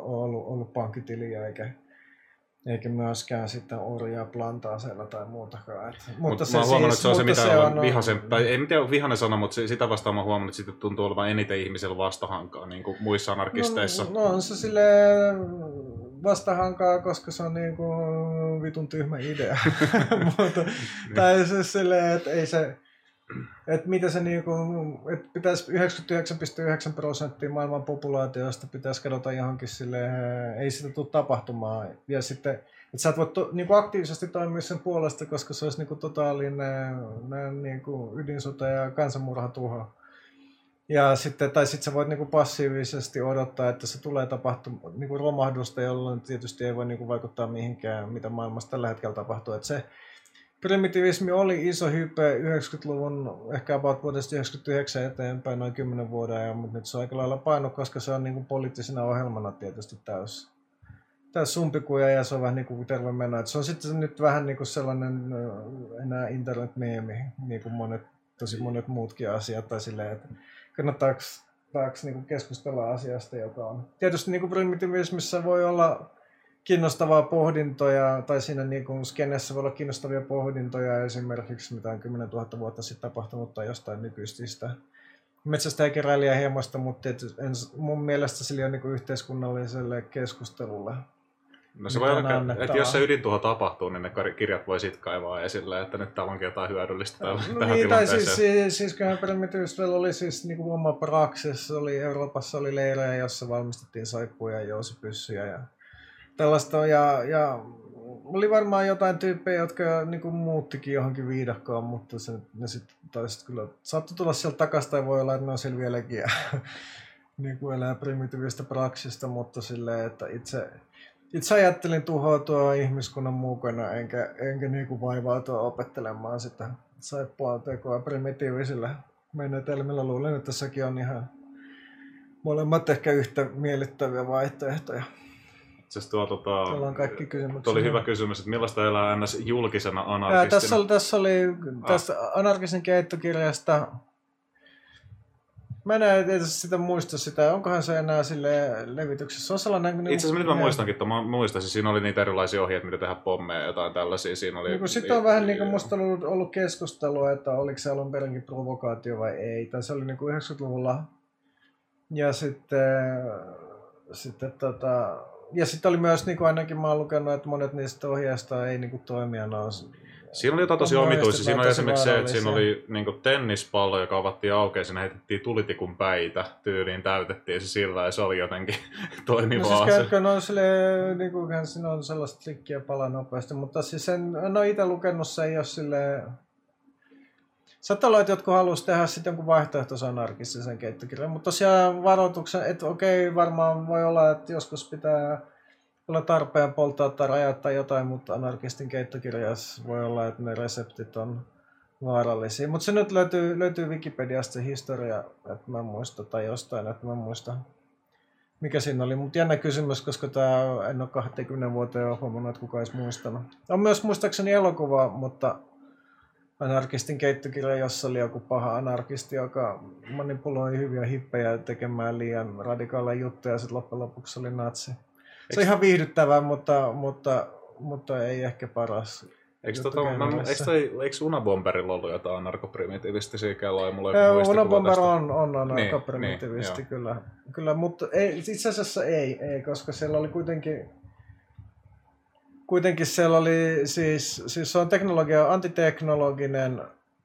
ollut pankkitiliä eikä myöskään sitä orjaa plantaaseilla tai muutakaan. Mutta mä oon huomannut, että se on se, mitä on vihaisen, tai ei mitään ole vihainen sana, mutta sitä vastaan mä oon huomannut, että tuntuu olevan eniten ihmisillä vastahankaa, niin kuin muissa anarkisteissa. No on se silleen vastahankaa, koska se on niin kuin vitun tyhmä idea. Tai se silleen, että ei se... Että mitä se niinku, että pitäisi 99.9% maailman populaatiosta pitäisi kadota johonkin silleen, ei sitä tule tapahtumaan. Ja sitten, että sä et voi niinku aktiivisesti toimia sen puolesta, koska se olisi niinku totaalinen niinku ydinsota ja kansanmurhatuho. Ja sitten, tai sitten sä voit niinku passiivisesti odottaa, että se tulee tapahtumaan niinku romahdusta, jolloin tietysti ei voi niinku vaikuttaa mihinkään, mitä maailmassa tällä hetkellä tapahtuu. Että se... Primitivismi oli iso hype 90-luvun, ehkä about vuodesta 1999 eteenpäin, noin 10 vuoden ajan, mutta nyt se on aika lailla painut, koska se on niin kuin poliittisena ohjelmana tietysti täys sumpikuja ja se on vähän niin kuin terve meno. Et se on sitten nyt vähän niin kuin sellainen enää internet-meemi, niin kuin tosi monet muutkin asiat, tai silleen, että kannattaako niin kuin keskustella asiasta, joka on. Tietysti niin kuin primitivismissä voi olla kiinnostavaa pohdintoja, tai siinä niin skenessä voi olla kiinnostavia pohdintoja esimerkiksi mitä on 10 000 vuotta sitten tapahtunut tai jostain nykyisistä metsästä ja keräilijähiemoista, mutta mun mielestä sillä on niin yhteiskunnalliselle keskustelulle. No se voi olla, että jos se ydintuho tapahtuu, niin ne kirjat voi sitten kaivaa esille, että nyt täällä onkin jotain hyödyllistä tähän tilanteeseen. Siis kyllähän primitiivisellä oli siis niin kuin oma praksis, Euroopassa oli leirejä, jossa valmistettiin saippuja ja jousipyssyjä ja tällaista, ja oli varmaan jotain tyyppejä, jotka niin kuin muuttikin johonkin viidakkoon, mutta se, ne sitten kyllä saattoi tulla sieltä takaisin, tai voi olla, että ne on siellä vieläkin ja niin kuin elää primitiivistä praksista, mutta silleen, että itse ajattelin tuhoutua ihmiskunnan mukana, enkä niin kuin vaivautua opettelemaan sitä saippua tekoa primitiivisillä menetelmillä. Luulen, että tässäkin on ihan molemmat ehkä yhtä miellyttäviä vaihtoehtoja. Oli hyvä kysymys, että millaista elää ns. Julkisena anarkistina? Tässä anarkisen keittokirjasta. Mä en edes sitä muista sitä, onkohan se enää levityksessä. Itse asiassa nyt mä muistankin, että mä muistan, siis siinä oli niitä erilaisia ohjeita, mitä tehdä pommeja ja jotain tällaisia. Sitten on vähän niin kuin musta ollut keskustelua, että oliko se alun perinkin provokaatio vai ei. Tai se oli niin kuin 90-luvulla. Ja sitten oli myös, niin kuin ainakin mä oon lukenut, että monet niistä ohjeista ei niin kuin toimijana ole. Siinä oli jotain tosi omituisia. Siinä oli esimerkiksi se, että siinä oli niin kuin tennispallo, joka avattiin auki ja siinä heitettiin tulitikun päitä. Tyyliin täytettiin se sillä ja se oli jotenkin toimivaa. No siis siinä on sellaista trikkiä palaa nopeasti, mutta siis en ole itse lukenut, se ei ole silleen... Saattaa olla, että jotkut haluaisivat tehdä sitten jonkun vaihtoehtoisen anarkistisen keittokirjan, mutta tosiaan varoituksen, että okei, varmaan voi olla, että joskus pitää olla tarpeen polttaa tai rajoittaa jotain, mutta anarkistin keittokirjassa voi olla, että ne reseptit on vaarallisia. Mutta se nyt löytyy Wikipediasta se historia, että mä en muista, tai jostain, että mä en muista, mikä siinä oli. Mutta jännä kysymys, koska tää en ole 20 vuoteen huomannut, että kukaan olisi muistanut. On myös muistaakseni elokuva, mutta... Anarkistin keittokirja, jossa oli joku paha anarkisti, joka manipuloi hyviä hippejä tekemään liian radikaaleja juttuja, ja sitten loppujen lopuksi oli natsi. Se on ihan viihdyttävää, mutta ei ehkä paras. Eikö Unabomberilla ollut jotain anarkoprimitiivistisiä kelloja? Unabomber on anarkoprimitiivisti, niin, kyllä, mutta itse asiassa ei, koska siellä oli kuitenkin... kuitenkin siellä oli, siis se on teknologia, antiteknologinen,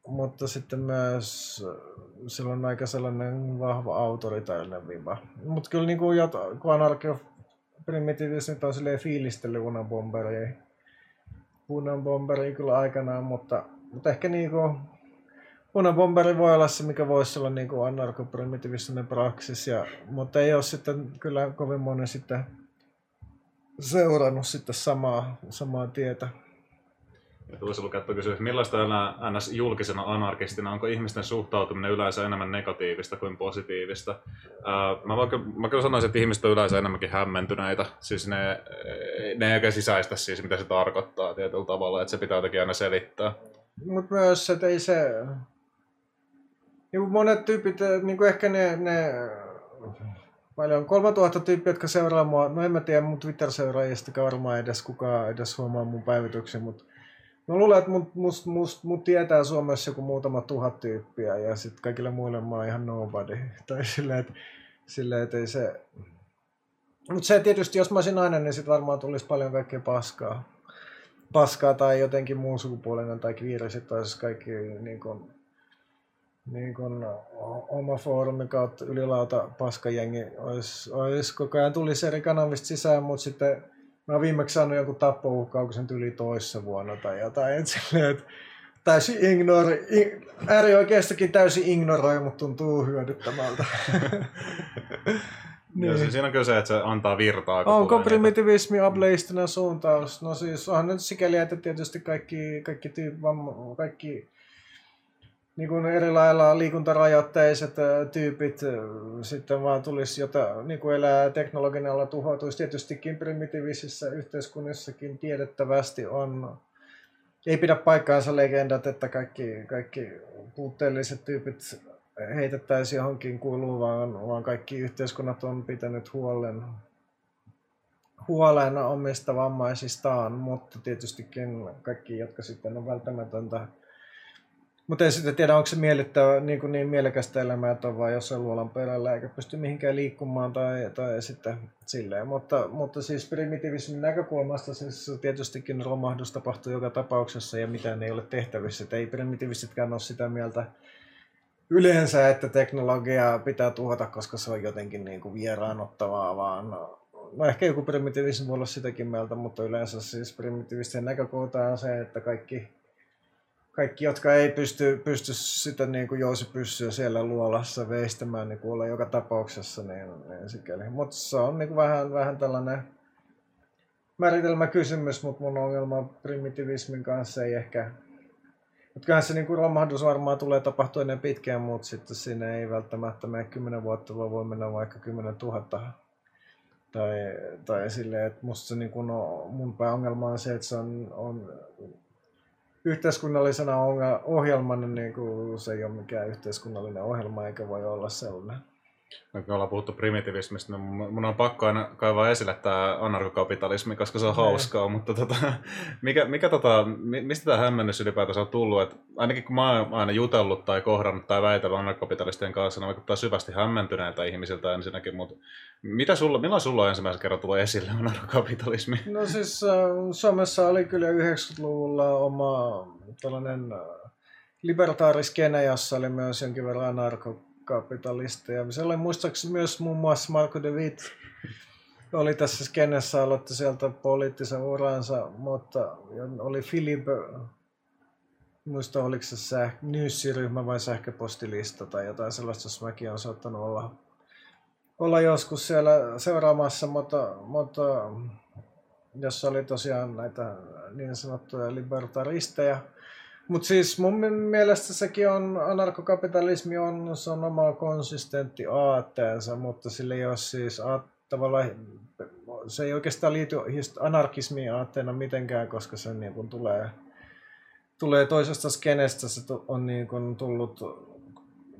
mutta sitten myös sillä on aika sellainen vahva autoritainen viva. Mutta kyllä niin kuin anarcho-primitivismit on silleen fiilistellyt Unabombereihin. Unabomberi kyllä aikanaan, mutta ehkä niin kuin Unabomberi voi olla se, mikä voisi olla niin kuin anarcho-primitivistinen praksis, ja, mutta ei ole sitten kyllä kovin moni sitten seurannut sitten samaa tietä. Ja toisaalta kysymys, millaista ns. Julkisena anarkistina, onko ihmisten suhtautuminen yleensä enemmän negatiivista kuin positiivista? Mä kyllä sanoisin, että ihmiset on yleensä enemmänkin hämmentyneitä, siis ne eikä sisäistä siis, mitä se tarkoittaa tietyllä tavalla, että se pitää jotenkin aina selittää. Mutta myös, että ei se... Monet tyypit, niin kuin ehkä ne... Paljon 3000 tyyppiä, jotka seuraa mua, no en mä tiedä mun Twitter-seuraajistakaan varmaan edes kukaan edes huomaa mun päivityksen, mutta mä luulen, että mut tietää Suomessa joku muutama 1000 tyyppiä ja sitten kaikille muille mä oon ihan nobody. Tai silleen, että ei se... Mut se tietysti, jos mä olisin nainen, niin sit varmaan tulisi paljon kaikkea paskaa tai jotenkin muun sukupuolinen tai kiirisit tai siis kaikki niin kun oma foorumi kautta ylilauta paskajengi olisi koko ajan tulisi eri kanavista sisään, mutta sitten mä oon viimeksi saanut jonkun tappouhkauksen yli toissa vuonna tai jotain, että täysin äärioikeistakin täysin ignoroi, mutta tuntuu hyödyttämältä. Niin. Siis siinä on kyllä se, että se antaa virtaa. Onko primitivismi ableistinen suuntaus? No siis onhan nyt sikäli, että tietysti kaikki niin kuin eri lailla liikuntarajoitteiset tyypit sitten vaan tulisi, jota niin kuin elää teknologian alla tuhoutuisi. Tietystikin primitiivisissä yhteiskunnissakin tiedettävästi on, ei pidä paikkaansa legendat, että kaikki puutteelliset tyypit heitettäisiin johonkin kuuluun, vaan kaikki yhteiskunnat on pitänyt huolen omista vammaisistaan, mutta tietystikin kaikki, jotka sitten on välttämätöntä. Mutta ei sitten tiedä, onko se niin mielekästä elämää, että on vaan jossain luolan perällä eikä pysty mihinkään liikkumaan tai sitten silleen. Mutta siis primitiivismin näkökulmasta siis tietystikin romahdus tapahtuu joka tapauksessa ja mitään ei ole tehtävissä. Et ei primitiivistitkään ole sitä mieltä yleensä, että teknologiaa pitää tuhota, koska se on jotenkin niin kuin vieraanottavaa, vaan no ehkä joku primitiivismi voi olla sitäkin mieltä, mutta yleensä siis primitiivisten näkökohta on se, että kaikki, jotka ei pysty sitä niin kuin jousipyssyä siellä luolassa veistämään, niin kuolee joka tapauksessa. Niin sikäli. Mutta se on niin kuin vähän tällainen määritelmäkysymys, mutta mun ongelma primitivismin kanssa ei ehkä... Kyllähän se niin kuin romahdus varmaan tulee tapahtua ennen pitkään, mutta sitten siinä ei välttämättä mene 10 vuotta, vaan voi mennä vaikka 10 000. Tai silleen, että musta se niin kuin mun pääongelma on se, että se on yhteiskunnallisena ohjelmana, niin kuin se ei ole mikään yhteiskunnallinen ohjelma, eikä voi olla sellainen. No, kun ollaan puhuttu primitivismista, niin mun on pakko aina kaivaa esille tämä anarkokapitalismi, koska se on hauskaa, mutta mistä tämä hämmennys ylipäätänsä on tullut? Et ainakin kun mä oon aina jutellut tai kohdannut tai väitellyt anarkokapitalistien kanssa, ne vaikuttaa syvästi hämmentyneiltä ihmisiltä ensinnäkin, mutta milloin sulla on ensimmäisen kerran tullut esille anarkokapitalismi? No siis Suomessa oli kyllä 90-luvulla oma tällainen libertaariskene, jossa oli myös jonkin verran anarkokapitalisteja. Siellä oli muistaakseni myös muun muassa Marko de Wit oli tässä skenessä, aloitti sieltä poliittisen uransa, mutta oli Filip, muista oliko se nyyssiryhmä vai sähköpostilista tai jotain sellaista, jos mäkin olen saattanut olla joskus siellä seuraamassa, mutta jos oli tosiaan näitä niin sanottuja libertaristeja. Mutta siis mun mielestä sekin on, anarkokapitalismi on, se on oma konsistentti aatteensa, mutta sillä ei ole siis tavallaan, se ei oikeastaan liity anarkismiin aatteena mitenkään, koska se niin kun tulee toisesta skenestä, se on niin kun tullut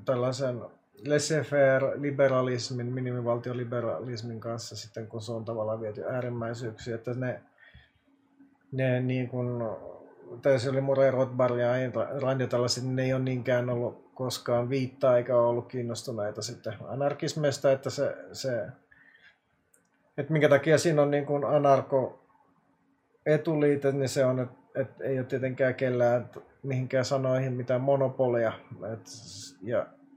tällaisen laissez-faire liberalismin, minimivaltioliberalismin kanssa sitten, kun se on tavallaan viety äärimmäisyyksiä, että ne niin kun, tässä oli Murray Rothbard ja Ayn Rand ja tällaiset, niin ne ei ole niinkään ollut koskaan viittaa eikä ollut kiinnostuneita sitten anarkismista, että että minkä takia siinä on niin kuin anarko etuliite, niin se on, että ei ole tietenkään kellään mihinkään sanoihin mitään monopolia.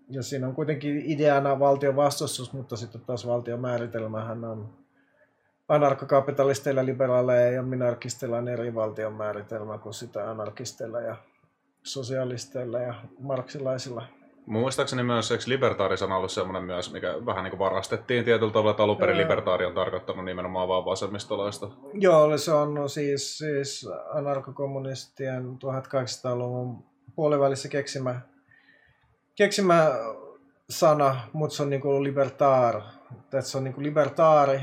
Ja siinä on kuitenkin ideana valtion vastustus, mutta sitten taas valtion määritelmähän on anarkokapitalisteilla, liberaaleilla ja minarkisteilla on eri valtion määritelmä kuin sitä anarkisteilla ja sosialisteilla ja marksilaisilla. Mun muistaakseni myös, eikö libertaarisana ollut semmoinen myös, mikä vähän niin kuin varastettiin tietyllä tavalla, että alunperin libertaari on tarkoittanut nimenomaan vaan vasemmistolaista. Joo, se on siis anarkokommunistien 1800-luvun puolivälissä keksimä sana, mutta se on niin kuin libertaar. Se on niin kuin libertaari,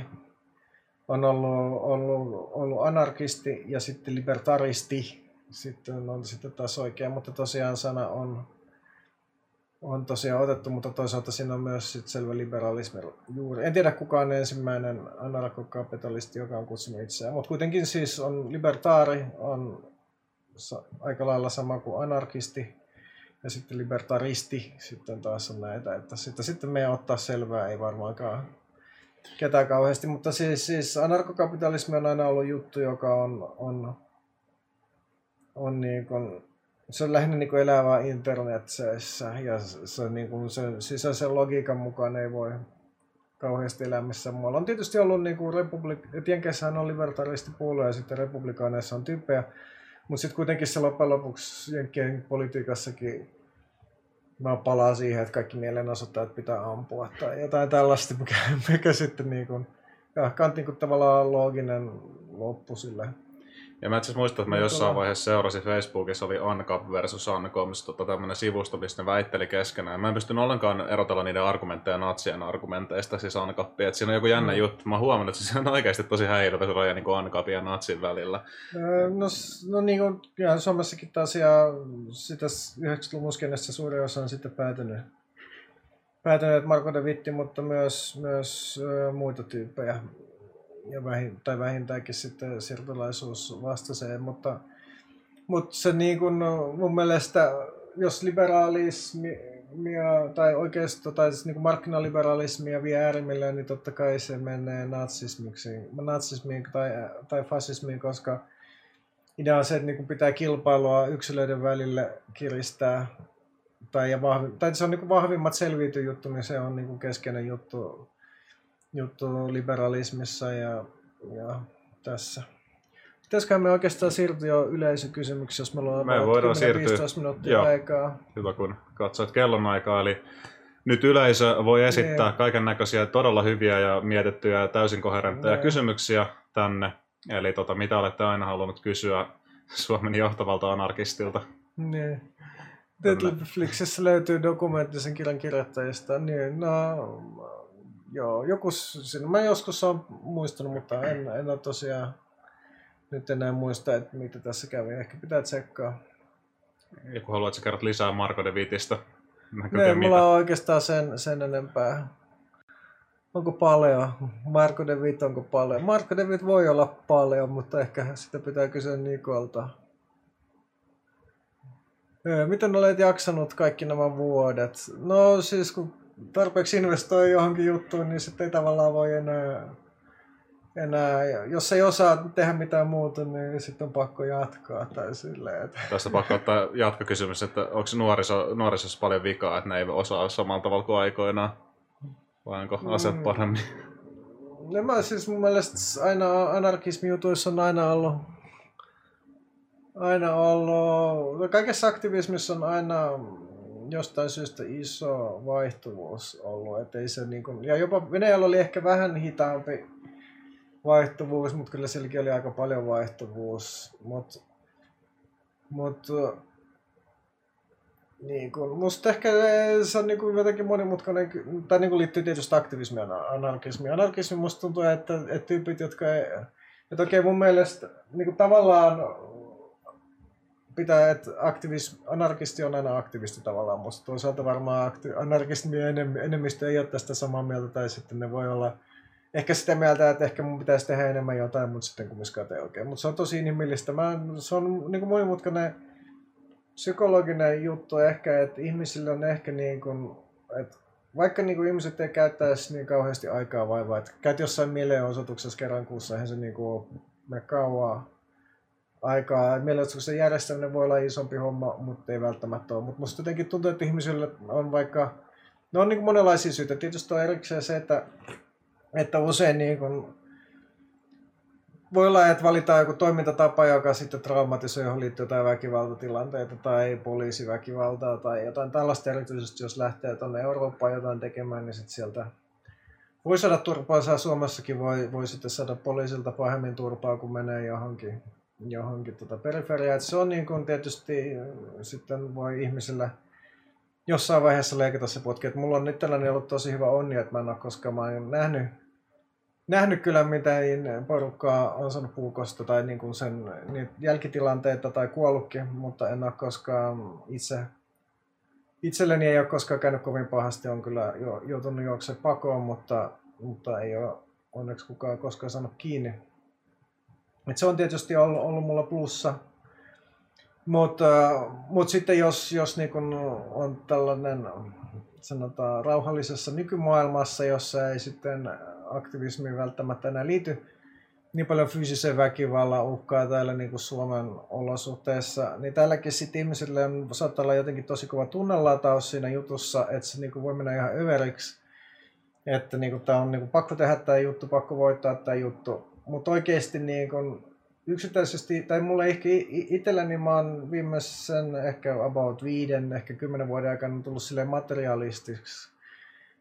on ollut anarkisti ja sitten libertaristi, sitten on sitten taas oikea, mutta tosiaan sana on tosiaan otettu, mutta toisaalta siinä on myös sit selvä liberalismi juuri. En tiedä kuka on ensimmäinen anarkokapitalisti, joka on kutsunut itseään, mutta kuitenkin siis on libertaari, on aika lailla sama kuin anarkisti ja sitten libertaristi, sitten taas on näitä, että sitten meidän ottaa selvää, ei varmaankaan ketään kauheasti, mutta siis anarkokapitalismi on aina ollut juttu, joka on niin kuin, se on lähinnä niin kuin elävää internetissä ja se on niin kuin sen sisäisen logiikan mukaan ei voi kauheasti elämässä. Mulla on tietysti ollut niin kuin Jenkeissä on libertaristipuolue ja sitten republikaaneissa on tyyppejä, mutta sitten kuitenkin se loppujen lopuksi Jenkkien politiikassakin vaan palaa siihen, että kaikki mielenosoittajat pitää ampua tai jotain tällaista, mikä sitten niin kuin, niin kuin tavallaan looginen loppu sille. Ja mä itse muistan, että mä jossain vaiheessa seurasin Facebookissa, oli ANCAP versus ANCOMS, tämmöinen sivusto, missä ne väitteli keskenään. Mä en pystynyt ollenkaan erotella niiden argumentteja natsien argumenteista, siis ANCAPia. Siinä on joku jännä juttu. Mä huomannut, että se on oikeasti tosi häilyvä raja niin ANCAPin ja natsin välillä. No niin kuin kyllähän Suomessakin taas ja sitä 90-luvun skenessä suurin osa on sitten päätynyt Marko de Witti, mutta myös muita tyyppejä. Ja vähintäänkin sitten siirtolaisuus vastaiseen, mutta se niin kuin mun mielestä, jos liberalismia tai oikeisto tai siis niin kuin markkinaliberalismia vie äärimmilleen, niin totta kai se menee natsismiin tai fasismiin, koska idea on se, että niin kuin pitää kilpailua yksilöiden välillä kiristää tai se on niin kuin vahvimmat selviyty juttu, niin se on niin kuin keskeinen juttu liberalismissa ja tässä. Pitäisiköhän me oikeastaan siirtyä jo yleisökysymyksiin, jos me ollaan 10-15 minuuttia joo, aikaa. Hyvä, kun katsoit kellonaikaa. Eli nyt yleisö voi esittää kaiken näköisiä todella hyviä ja mietittyjä ja täysin koherentteja kysymyksiä tänne. Eli mitä olette aina halunnut kysyä Suomen johtavalta anarkistilta? Ne. Netflixissä löytyy dokumenttisen kirjan kirjoittajista. Niin, joo, joku siinä mä joskus olen muistanut, mutta en ole tosiaan nyt enää muista, että mitä tässä kävi. Ehkä pitää tsekkaa. Joku haluat sä kerrot lisää Marko de Vitistä? Ei, mulla on oikeastaan sen enempää. Onko paljon? Marko de Wit, onko paljon? Marko de Wit voi olla paljon, mutta ehkä sitä pitää kysyä Nikolta. Miten olet jaksanut kaikki nämä vuodet? No siis kun tarpeeksi investoi johonkin juttuun, niin sitten ei tavallaan voi enää, jos ei osaa tehdä mitään muuta, niin sitten on pakko jatkaa tai silleen. Että tästä pakko ottaa jatkokysymys, että onko nuorisossa paljon vikaa, että ne ei osaa samalla tavalla kuin aikoinaan, vai onko asiat paremmin? No mä siis mun mielestä aina anarkismijutuissa on aina ollut, kaikessa aktivismissa on aina jostain syystä iso vaihtuvuus ollut, et ei se niin kuin, ja jopa Venäjällä oli ehkä vähän hitaampi vaihtuvuus, mutta kyllä sielläkin oli aika paljon vaihtuvuus, mut niin kuin, musta ehkä se on niin kuin jotenkin monimutkainen, tai niin kuin liittyy tietysti aktivismiin ja anarkismiin. Anarkismi musta tuntuu, että tyypit, jotka ei, että okei mun mielestä niin kuin tavallaan pitää, että anarkisti on aina aktivisti tavallaan, mutta toisaalta varmaan anarkismien enemmistö ei ole tästä samaa mieltä, tai sitten ne voi olla ehkä sitä mieltä, että ehkä mun pitäisi tehdä enemmän jotain, mutta sitten kumminkaan ei oikein. Mutta se on tosi inhimillistä. Se on niin kuin monimutkainen psykologinen juttu ehkä, että ihmisillä on ehkä niin kuin, että vaikka niin kuin ihmiset ei käyttäisi niin kauheasti aikaa vaivaa, että käyt jossain mielenosoituksessa kerran kuussa, eihän se niin kuin ole kauaa. aikaa. Mielenosoituksen järjestäminen voi olla isompi homma, mutta ei välttämättä ole. Mutta musta jotenkin tuntuu, että ihmisillä on vaikka, no on niin kuin monenlaisia syitä. Tietysti on erikseen se, että usein niin kuin voi olla, että valitaan joku toimintatapa, joka sitten traumatisoi, johon liittyy jotain väkivaltatilanteita tai poliisiväkivaltaa tai jotain tällaista. Erityisesti jos lähtee tuonne Eurooppaan jotain tekemään, niin sitten sieltä voi saada turpaansa. Suomessakin voi sitten saada poliisilta pahemmin turpaa, kun menee johonkin periferiaan. Se on niin kuin tietysti sitten voi ihmisillä jossain vaiheessa leikata se potki. Et mulla on itselläni ollut tosi hyvä onni, että mä en ole koskaan nähnyt kyllä mitään porukkaa on saanut puukosta tai niin kuin sen jälkitilanteita tai kuollutkin, mutta en ole koskaan itselleni ei ole koskaan käynyt kovin pahasti, on kyllä joutunut juoksemaan pakoon, mutta ei ole onneksi kukaan koskaan saanut kiinni. Et se on tietysti ollut mulla plussa, mutta sitten jos niin kun on tällainen, sanotaan rauhallisessa nykymaailmassa, jossa ei sitten aktivismiin välttämättä enää liity niin paljon fyysisen väkivallan uhkaa täällä niin kuin Suomen olosuhteissa, niin täälläkin sitten ihmisille saattaa olla jotenkin tosi kova tunnelataus siinä jutussa, että se niin kuin voi mennä ihan överiksi, että niin kuin tämä on niin kuin pakko tehdä tämä juttu, pakko voittaa tämä juttu, mutta oikeasti niin kuin yksittäisesti, tai mulle ehkä itselläni mä oon viimeisen ehkä about 5, ehkä 10 vuoden aikana tullut silleen materialistiksi,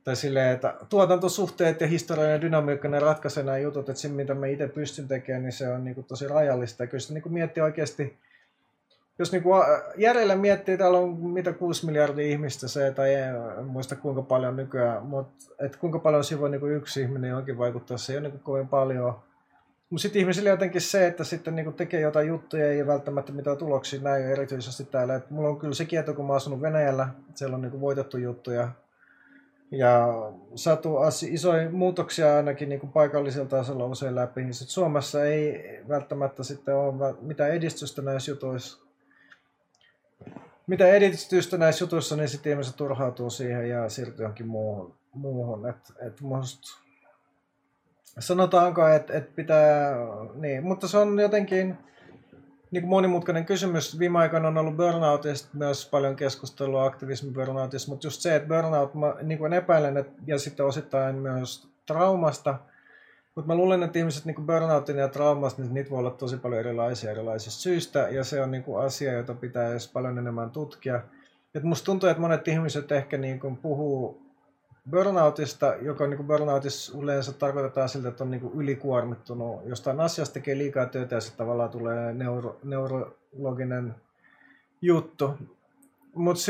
tai silleen, että tuotantosuhteet ja historiallinen dynamiikka, ne ratkaisee nämä jutut, että se mitä mä itse pystyn tekemään, niin se on niin kuin tosi rajallista. Ja kyllä sitä niin kuin miettii oikeasti, jos niin kuin järjellä miettii, täällä on mitä 6 miljardia ihmistä se, tai en muista kuinka paljon nykyään, mutta että kuinka paljon siinä voi niin kuin yksi ihminen johonkin vaikuttaa, se ei ole niin kuin kovin paljon. Mutta sitten ihmisille jotenkin se, että sitten niin kuin tekee jotain juttuja, ei välttämättä mitään tuloksia näy erityisesti täällä. Et mulla on kyllä se kieto, kun mä oon asunut Venäjällä, siellä on niin kuin voitettu juttuja. Ja saatu isoja muutoksia ainakin niin kuin paikallisella tasolla usein läpi, niin sitten Suomessa ei välttämättä sitten ole mitään edistystä näissä jutuissa. Mitä edistystä näissä jutuissa, niin sitten ihmiset turhautuu siihen ja siirtyy johonkin muuhun. Et musta sanotaanko, että pitää, niin, mutta se on jotenkin niin kuin monimutkainen kysymys. Viime aikoina on ollut burnoutista myös paljon keskustelua, aktivismin burnoutista, mutta just se, että burnout, mä niin kuin epäilen, ja sitten osittain myös traumasta, mutta mä luulen, että ihmiset niin kuin burnoutin ja traumasta, niin niitä voi olla tosi paljon erilaisista syistä, ja se on niin kuin asia, jota pitäisi paljon enemmän tutkia. Et musta tuntuu, että monet ihmiset ehkä niin kuin puhuu burnoutista, joka niin kuin burnoutissa yleensä tarkoitetaan siltä, että on niin kuin ylikuormittunut jostain asiasta, tekee liikaa työtä ja sitten tavallaan tulee neurologinen juttu. Mutta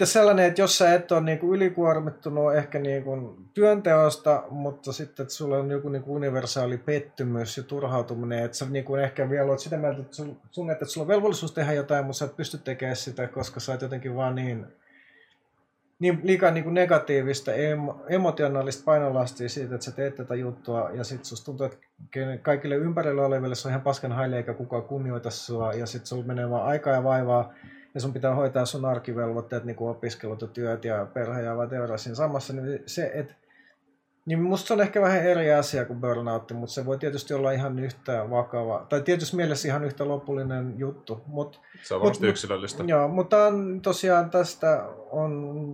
sitten sellainen, että jos sä et ole niin kuin ylikuormittunut ehkä niin kuin työnteosta, mutta sitten että sulla on joku niin kuin universaali pettymys ja turhautuminen, että sä niin kuin ehkä vielä oot sitä mieltä, että sulla on velvollisuus tehdä jotain, mutta sä et pysty tekemään sitä, koska sä oot jotenkin vaan niin liikaa niin kuin negatiivista, emotionaalista painolastia siitä, että sä teet tätä juttua ja sitten susta tuntuu, että kaikille ympärillä oleville se on ihan paskan haile eikä kukaan kunnioita sua ja sitten sulla menee vaan aikaa ja vaivaa. Ja sun pitää hoitaa sun arkivelvoitteet, niin kuin opiskelut ja työt ja perhe ja whatever siinä samassa, niin se, et, niin musta se on ehkä vähän eri asia kuin burnout, mutta se voi tietysti olla ihan yhtä vakava, tai tietysti mielessä ihan yhtä lopullinen juttu. Se on varmasti yksilöllistä. Joo, mutta tosiaan tästä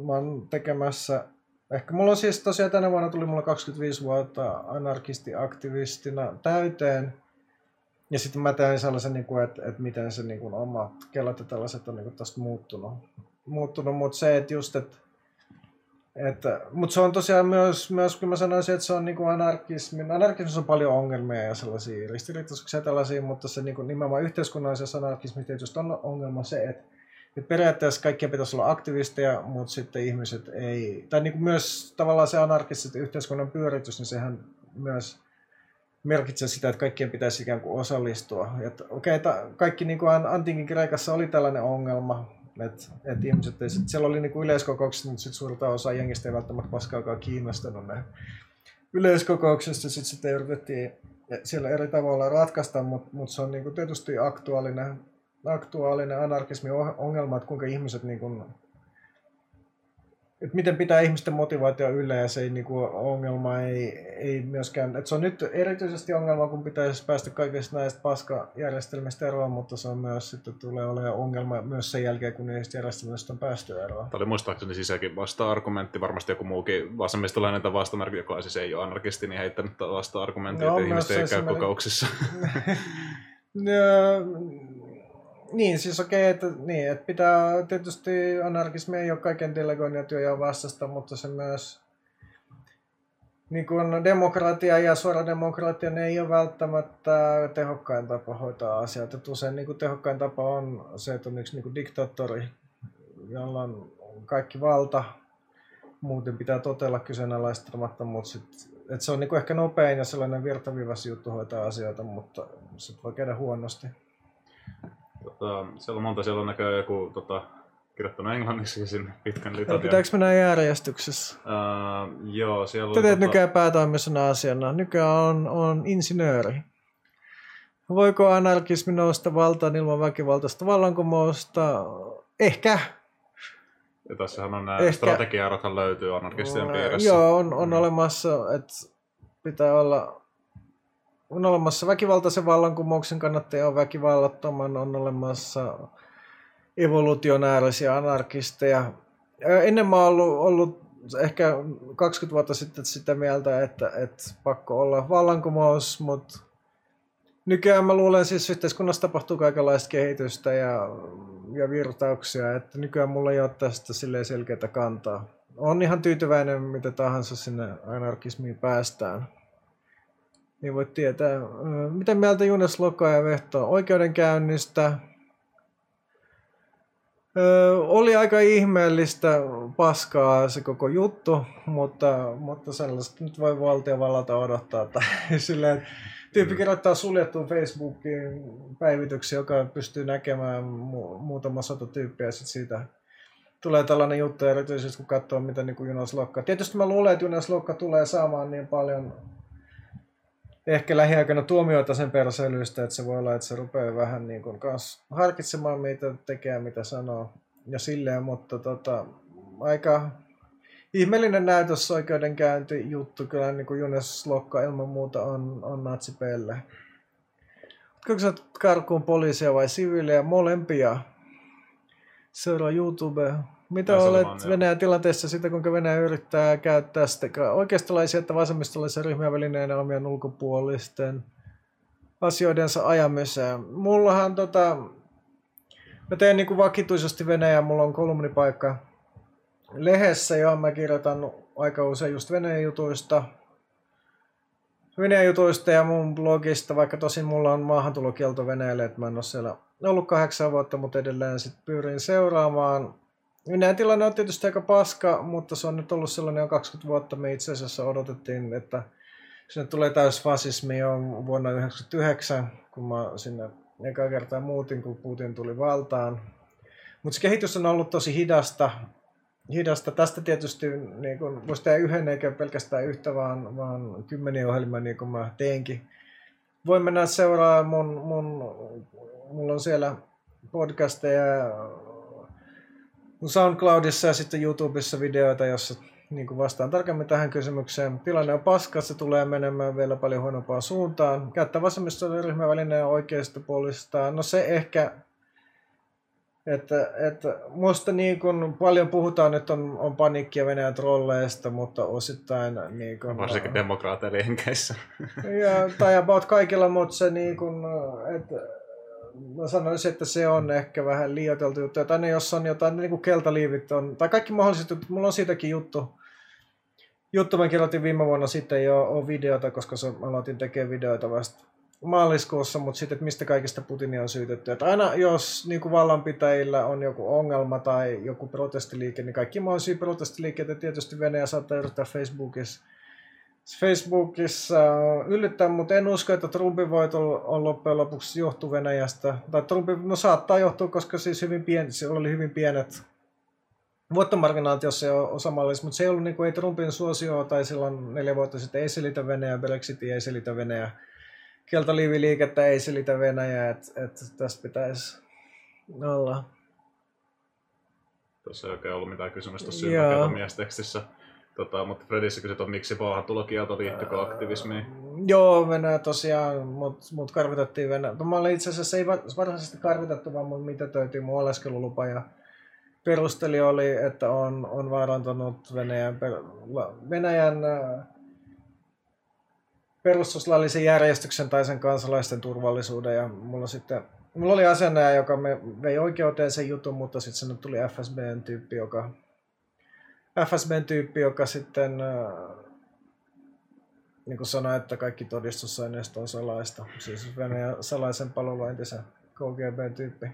mä oon tekemässä, ehkä mulla on siis tosiaan tänä vuonna tuli mulla 25 vuotta anarkistiaktivistina täyteen. Ja sitten mä tein sellaisen, että miten se omat kelat ja tällaiset on tästä muuttunut. Mutta se, että just, mutta se on tosiaan myös kun mä sanoisin, että se on anarkismissa on paljon ongelmia ja sellaisia ristiriitaisuuksia ja tällaisia, mutta se nimenomaan yhteiskunnallisessa anarkismissa tietysti on ongelma se, että periaatteessa kaikkien pitäisi olla aktivisteja, mutta sitten ihmiset ei, tai niin kuin myös tavallaan se anarkistinen yhteiskunnan pyöritys, niin sehän myös merkitsee sitä, että kaikkien pitäisi ikään kuin osallistua. Kaikki niin kuin antiikin Kreikassa oli tällainen ongelma, että ihmiset ei, siellä oli niin kuin yleiskokoukset, mutta sitten suurta osa jengistä ei välttämättä paskaakaan kiinnostunut ne yleiskokouksesta. Sitten yritettiin siellä eri tavalla ratkaista, mutta se on niin kuin tietysti aktuaalinen anarkismin ongelma, että kuinka ihmiset niin kuin että miten pitää ihmisten motivaatio yllä, ja se ei, niin kuin, ongelma ei myöskään, että se on nyt erityisesti ongelma, kun pitäisi päästä kaikista näistä paskajärjestelmistä eroon, mutta se on myös, sitten tulee olemaan ongelma myös sen jälkeen, kun niistä järjestelmistä on päästy eroon. Tämä oli muistaakseni sisäkin vasta-argumentti, varmasti joku muukin vasemmistolainen tai vastamerkki, joka siis ei ole anarkisti, niin heittänyt vasta-argumenttia, että ihmiset ei käy kokouksissa. Niin, siis okei, että pitää tietysti anarkismi ei ole kaiken delegoinnin ja työnjaon vastasta, mutta se myös niin kuin demokratia ja suora demokratia, ne ei ole välttämättä tehokkain tapa hoitaa asiat. Että usein niin kuin tehokkain tapa on se, että on yksi niin kuin diktaattori, jolla on kaikki valta, muuten pitää totella kyseenalaistamatta, mutta että se on niin kuin ehkä nopein ja sellainen virtavivas juttu hoitaa asioita, mutta se voi käydä huonosti. Siellä on monta, siellä on näköjään joku kirjoittanut englanniksi sinne pitkän litanian. Pitääkö mennä järjestyksessä? Joo, siellä on... Tätä teet nykyään päätoimisena asiana. Nykyään on insinööri. Voiko anarkismi nousta valtaan ilman väkivaltaista vallankumousta? Ehkä. Ja tässähän on nämä strategia-erothan löytyy anarkistien piirissä. Joo, on olemassa, että pitää olla... On olemassa väkivaltaisen vallankumouksen kannattaja, on väkivallattoman, on olemassa evolutionäärisiä anarkisteja. Ennen mä oon ollut ehkä 20 vuotta sitten sitä mieltä, että pakko olla vallankumous, mutta nykyään mä luulen, siis yhteiskunnassa tapahtuu kaikenlaista kehitystä ja virtauksia, että nykyään mulla ei ole tästä selkeää kantaa. On ihan tyytyväinen, mitä tahansa sinne anarkismiin päästään. Niin voi tietää. Miten mieltä Junes Lokka ja Vehto oikeudenkäynnistä? Oli aika ihmeellistä paskaa se koko juttu, mutta sellaista nyt voi valtiovallalta odottaa. Silleen, tyyppi kirjoittaa suljettuun Facebookiin päivityksiä, joka pystyy näkemään muutama sata tyyppiä sit siitä. Tulee tällainen juttu erityisesti, kun katsoo mitä niin kuin Junes Lokka. Tietysti mä luulen, että Junes Lokka tulee saamaan niin paljon... Ehkä lähiaikana tuomioita sen perseilystä, että se voi olla, että se rupeaa vähän niin kuin kanssa harkitsemaan, mitä tekee, mitä sanoo ja silleen, mutta aika ihmeellinen näytös oikeudenkäyntijuttu, kyllä niin kuin Junes Lokka ilman muuta on natsipelle. Oletko sä karkuun poliisia vai siviilejä? Molempia. Seuraa YouTubea. Mitä olet Venäjän tilanteessa siitä, kuinka Venäjä yrittää käyttää sitä oikeistolaisia että vasemmistolaisia ryhmiä välineenä omien ulkopuolisten asioidensa ajamiseen? Mullahan mä teen niin kuin vakituisesti Venäjää, mulla on kolumnipaikka lehdessä, johon mä kirjoitan aika usein just Venäjän jutuista ja mun blogista, vaikka tosin mulla on maahantulokielto Venäjälle, että mä en ole siellä ollut 8 vuotta, mutta edelleen sit pyrin seuraamaan. Venäjän tilanne on tietysti aika paska, mutta se on nyt ollut sellainen jo 20 vuotta. Me itse asiassa odotettiin, että sinne tulee täysfasismi jo vuonna 1999, kun mä sinne ekaa kertaa muutin, kun Putin tuli valtaan. Mutta se kehitys on ollut tosi hidasta. Tästä tietysti niin voisi tehdä yhden eikä pelkästään yhtä, vaan 10 ohjelmaa niin kuin mä teenkin. Voi mennä seuraamaan, mulla on siellä podcasteja SoundCloudissa ja sitten YouTubessa videoita, jossa niin vastaan tarkemmin tähän kysymykseen. Tilanne on paska, se tulee menemään vielä paljon huonompaan suuntaan. Käyttää vasemmistolaisen ryhmän välineen oikeasta puolesta. No se ehkä, että musta niin kun paljon puhutaan, nyt on paniikkia Venäjän trolleista, mutta osittain... Niin kun, varsinkin demokraateiden henkeissä. Tai about kaikilla, mutta se niin kun, mä sanoisin, että se on ehkä vähän liioiteltu juttu. Aina jos on jotain, niin kuin keltaliivit on, tai kaikki mahdolliset jutut, mulla on siitäkin juttu mä kirjoitin viime vuonna sitten jo videota, koska aloitin tekemään videoita vasta maaliskuussa, mutta siitä, että mistä kaikista Putinia on syytetty. Että aina jos niin kuin vallanpitäjillä on joku ongelma tai joku protestiliike, niin kaikki mahdollisia protestiliikkeitä tietysti Venäjä saattaa yrittää Facebookissa yllättää, mutta en usko, että Trumpin voitto on loppujen lopuksi johtuu Venäjästä. Tai Trumpin saattaa johtua, koska siis oli hyvin pienet voittomarginaat, jos se on samanlaista, mutta se ei ollut niin kuin, ei Trumpin suosioa tai silloin 4 vuotta sitten ei selitä Venäjää, Brexitiä ei selitä Venäjää, keltaliiviliikettä ei selitä Venäjää, että tästä pitäisi olla. Tuossa ei oikein ollut mitään kysymystä syypäkätömiestekstissä. Mutta Fredissä kysyt, että miksi maahantulokielto liittyykö aktivismiin? Joo, Venäjä tosiaan, mut karvitettiin Venäjä. Mä olin itse asiassa, ei varsinaisesti karvitettu, vaan mut mitätöitiin mun oleskelulupa. Ja perusteli oli, että on vaarantanut Venäjän perustuslaillisen järjestyksen tai sen kansalaisten turvallisuuden. Ja mulla oli asianajaja, joka vei oikeuteen sen jutun, mutta sitten sinne tuli FSB:n tyyppi, joka sitten niin kuin sanoi, että kaikki todistusaineisto on salaista. Siis Venäjän salaisen palvelun entisen KGB-tyyppi.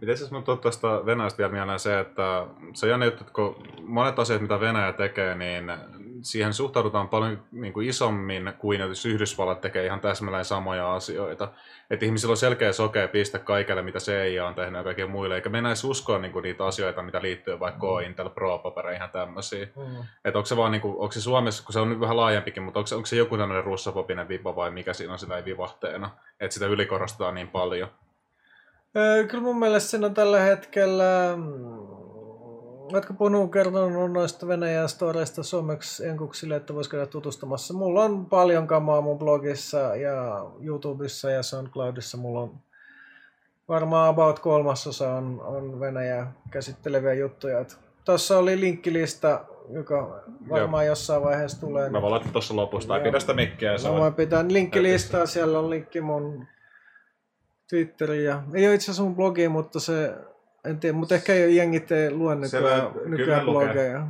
Miten siis minun tuosta Venäjästä vielä mieleen se, että se jännä juttu, että kun monet asiat, mitä Venäjä tekee, niin siihen suhtaudutaan paljon niin kuin isommin kuin jos Yhdysvallat tekee ihan täsmälleen samoja asioita. Että ihmisillä on selkeä sokea piste kaikelle, mitä CIA on tehnyt ja kaikille muille. Eikä mennä edes uskoa niin kuin niitä asioita, mitä liittyy vaikka Intel Pro-papereihin ja tämmöisiä. Että onko se vaan, niin kuin, onko se Suomessa, kun se on vähän laajempikin, mutta onko se joku tämmöinen russopopinen vipa vai mikä siinä on sitä vivahteena? Että sitä ylikorostetaan niin paljon. Kyllä mun mielestä siinä on tällä hetkellä, oletko Ponu kertonut noista Venäjän storeista suomeksi enkuksille, että vois käydä tutustumassa. Mulla on paljon kamaa mun blogissa ja YouTubessa ja SoundCloudissa. Mulla on varmaan about 1/3 on Venäjää käsitteleviä juttuja. Tuossa oli linkkilista, joka varmaan jossain vaiheessa tulee. Mä voin laittaa tuossa lopussa tai pidä sitä mikkiä. Mä voin pitää linkkilistaa, siellä on linkki mun Twitteriä. Ei ole itse asiassa mun blogi, mutta se, en tiedä, mutta ehkä ei ole jengit lue nykyään blogeja.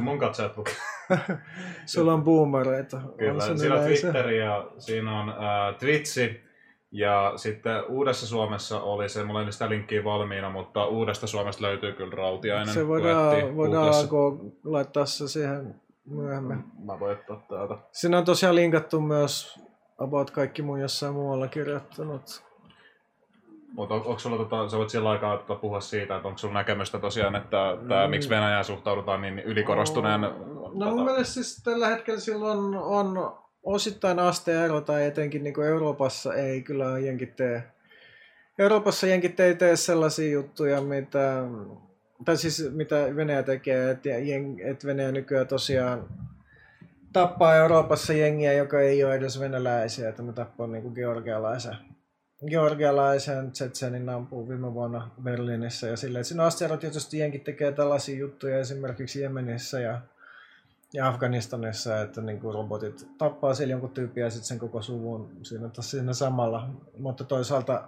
Mun katsojat lukee. Sulla on boomereita. Kyllä, siinä on Twitteri ja siinä on Twitchi. Ja sitten Uudessa Suomessa oli se, mulla ei sitä linkkiä valmiina, mutta Uudesta Suomesta löytyy kyllä Rautiainen. Se voidaan laittaa se siihen myöhemmin. Mä voin ottaa täältä. Siinä on tosiaan linkattu myös about kaikki mun jossain muualla kirjoittanut. Mutta onko sulla, sä voit sillä aikaa puhua siitä, että onko sulla näkemystä tosiaan, että miksi Venäjään suhtaudutaan niin ylikorostuneen? No mun mielestä siis tällä hetkellä silloin on osittain asteero, tai etenkin niin kuin Euroopassa ei kyllä jenkit tee. Euroopassa jenkit ei tee sellaisia juttuja, mitä Venäjä tekee, että Venäjä nykyään tosiaan tappaa Euroopassa jengiä, joka ei ole edes venäläisiä, että me tappaa niin kuin georgialaisen Tsetsenin ampuu viime vuonna Berliinissä ja silleen. Siinä asteerot tietysti jenkit tekee tällaisia juttuja esimerkiksi Jemenissä ja Afganistanissa, että niin kuin robotit tappaa siellä jonkun tyypin ja sitten sen koko suvun siinä samalla. Mutta toisaalta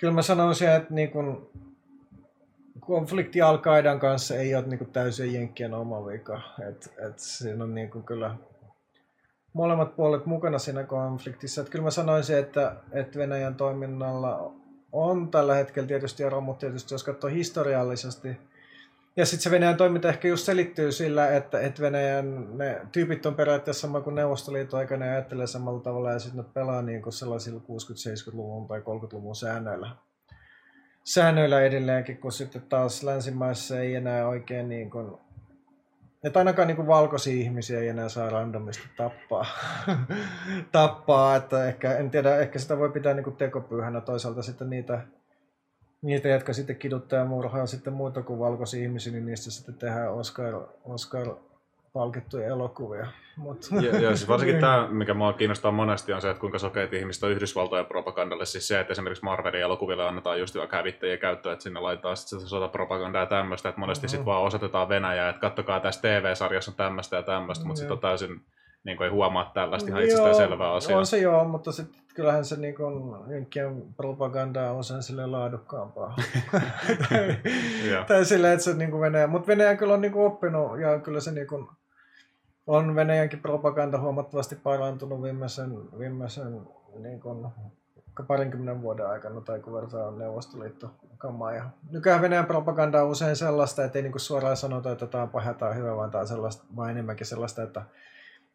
kyllä mä sanoisin, että niin kuin konflikti Al-Qaidan kanssa ei ole niin kuin täysin jenkkien oma vika. Et siinä on niin kuin kyllä molemmat puolet mukana siinä konfliktissa. Että kyllä mä sanoisin, että Venäjän toiminnalla on tällä hetkellä tietysti ero, mutta tietysti jos katsoo historiallisesti. Ja sitten se Venäjän toiminta ehkä just selittyy sillä, että Venäjän ne tyypit on periaatteessa sama kuin Neuvostoliiton aikana ja ajattelee samalla tavalla ja sitten ne pelaa niin kuin sellaisilla 60-70-luvun tai 30-luvun säännöillä edelleenkin, kun sitten taas länsimaissa ei enää oikein niin kuin, että ainakaan niin kuin valkoisia ihmisiä ei enää saa randomisti tappaa, että en tiedä, ehkä sitä voi pitää niin kuin tekopyyhänä. Toisaalta sitten niitä jotka sitten kiduttaa ja murhaa sitten muuta kuin valkoisia ihmisiä, niin niistä sitten tehdään Oscar-palkittuja elokuvia. Ja siis varsinkin tämä, mikä minua kiinnostaa monesti, on se, että kuinka sokeita ihmistä on Yhdysvaltojen propagandalle. Siis se, että esimerkiksi Marvelin elokuville annetaan just vaikka hävittäjiä käyttöön, että sinne laitetaan sitten sotapropagandaa ja tämmöistä. Että monesti sitten vaan osoitetaan Venäjää, että katsokaa tässä TV-sarjassa on tämmöistä ja tämmöistä, mutta sitten on täysin, niin kuin ei huomaa tällaista ihan itsestään selvää asiaa. On se joo, mutta sitten kyllähän se niin jenkkien propaganda on sen sille laadukkaampaa. Tai silleen, että se niin kuin Venäjä. Mutta Venäjä kyllä on niin kuin oppinut ja kyllä se niin kuin on Venäjänkin propaganda huomattavasti parantunut viimeisen niin kuin 20 vuoden aikana, tai kun vertaan Neuvostoliittokamaa. Ja nykyään Venäjän propaganda on usein sellaista, että ei niin kuin suoraan sanota, että tämä on paha tai hyvä, vaan tämä on sellaista, vaan enemmänkin sellaista, että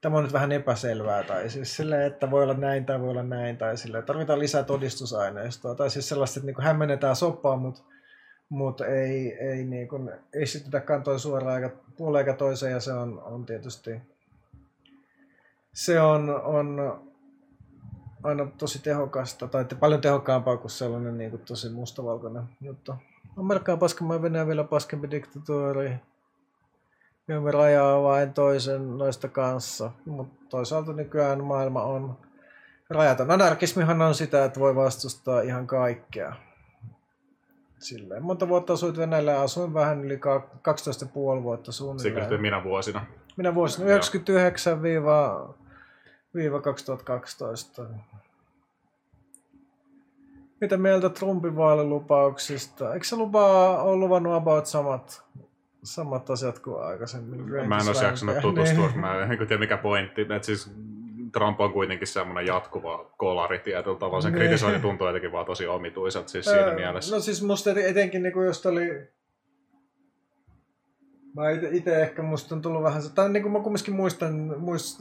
tämä on nyt vähän epäselvää, tai siis silleen, että voi olla näin tai voi olla näin, tai silleen, tarvitaan lisää todistusaineistoa, tai siis sellaista, että niin kuin hämmennetään soppaa, mutta ei niin kuin esitytä kantoja suoraan puoleen eikä toiseen, ja se on tietysti, se on aina tosi tehokasta, tai paljon tehokkaampaa kuin sellainen niin kuin tosi mustavalkoinen juttu. Amerikkaa paskemaan Venäjä vielä paskempi diktatuuri. Emme rajaa vain toisen noista kanssa, mutta toisaalta nykyään maailma on rajaton. Anarkismihan on sitä, että voi vastustaa ihan kaikkea. Silleen monta vuotta asuit Venäjällä ja asuin vähän yli 12,5 vuotta suunnilleen. Se kysyttiin minä vuosina. Minä vuosina 1999–2012. Mitä mieltä Trumpin vaalilupauksista? Eikö se ole luvannut about samat asiat kuin aikaisemmin? Mä en olisi jaksanut tutustua, niin. Mä en tiedä mikä pointti. Et siis Trump on kuitenkin semmoinen jatkuva kolari tietyllä tavalla. Sen kritisointi tuntuu jotenkin vaan tosi omituiselta siis siinä mielessä. No siis musta etenkin niinku just oli... Mä ite ehkä musta on tullut vähän... Tai niinku mä kumminkin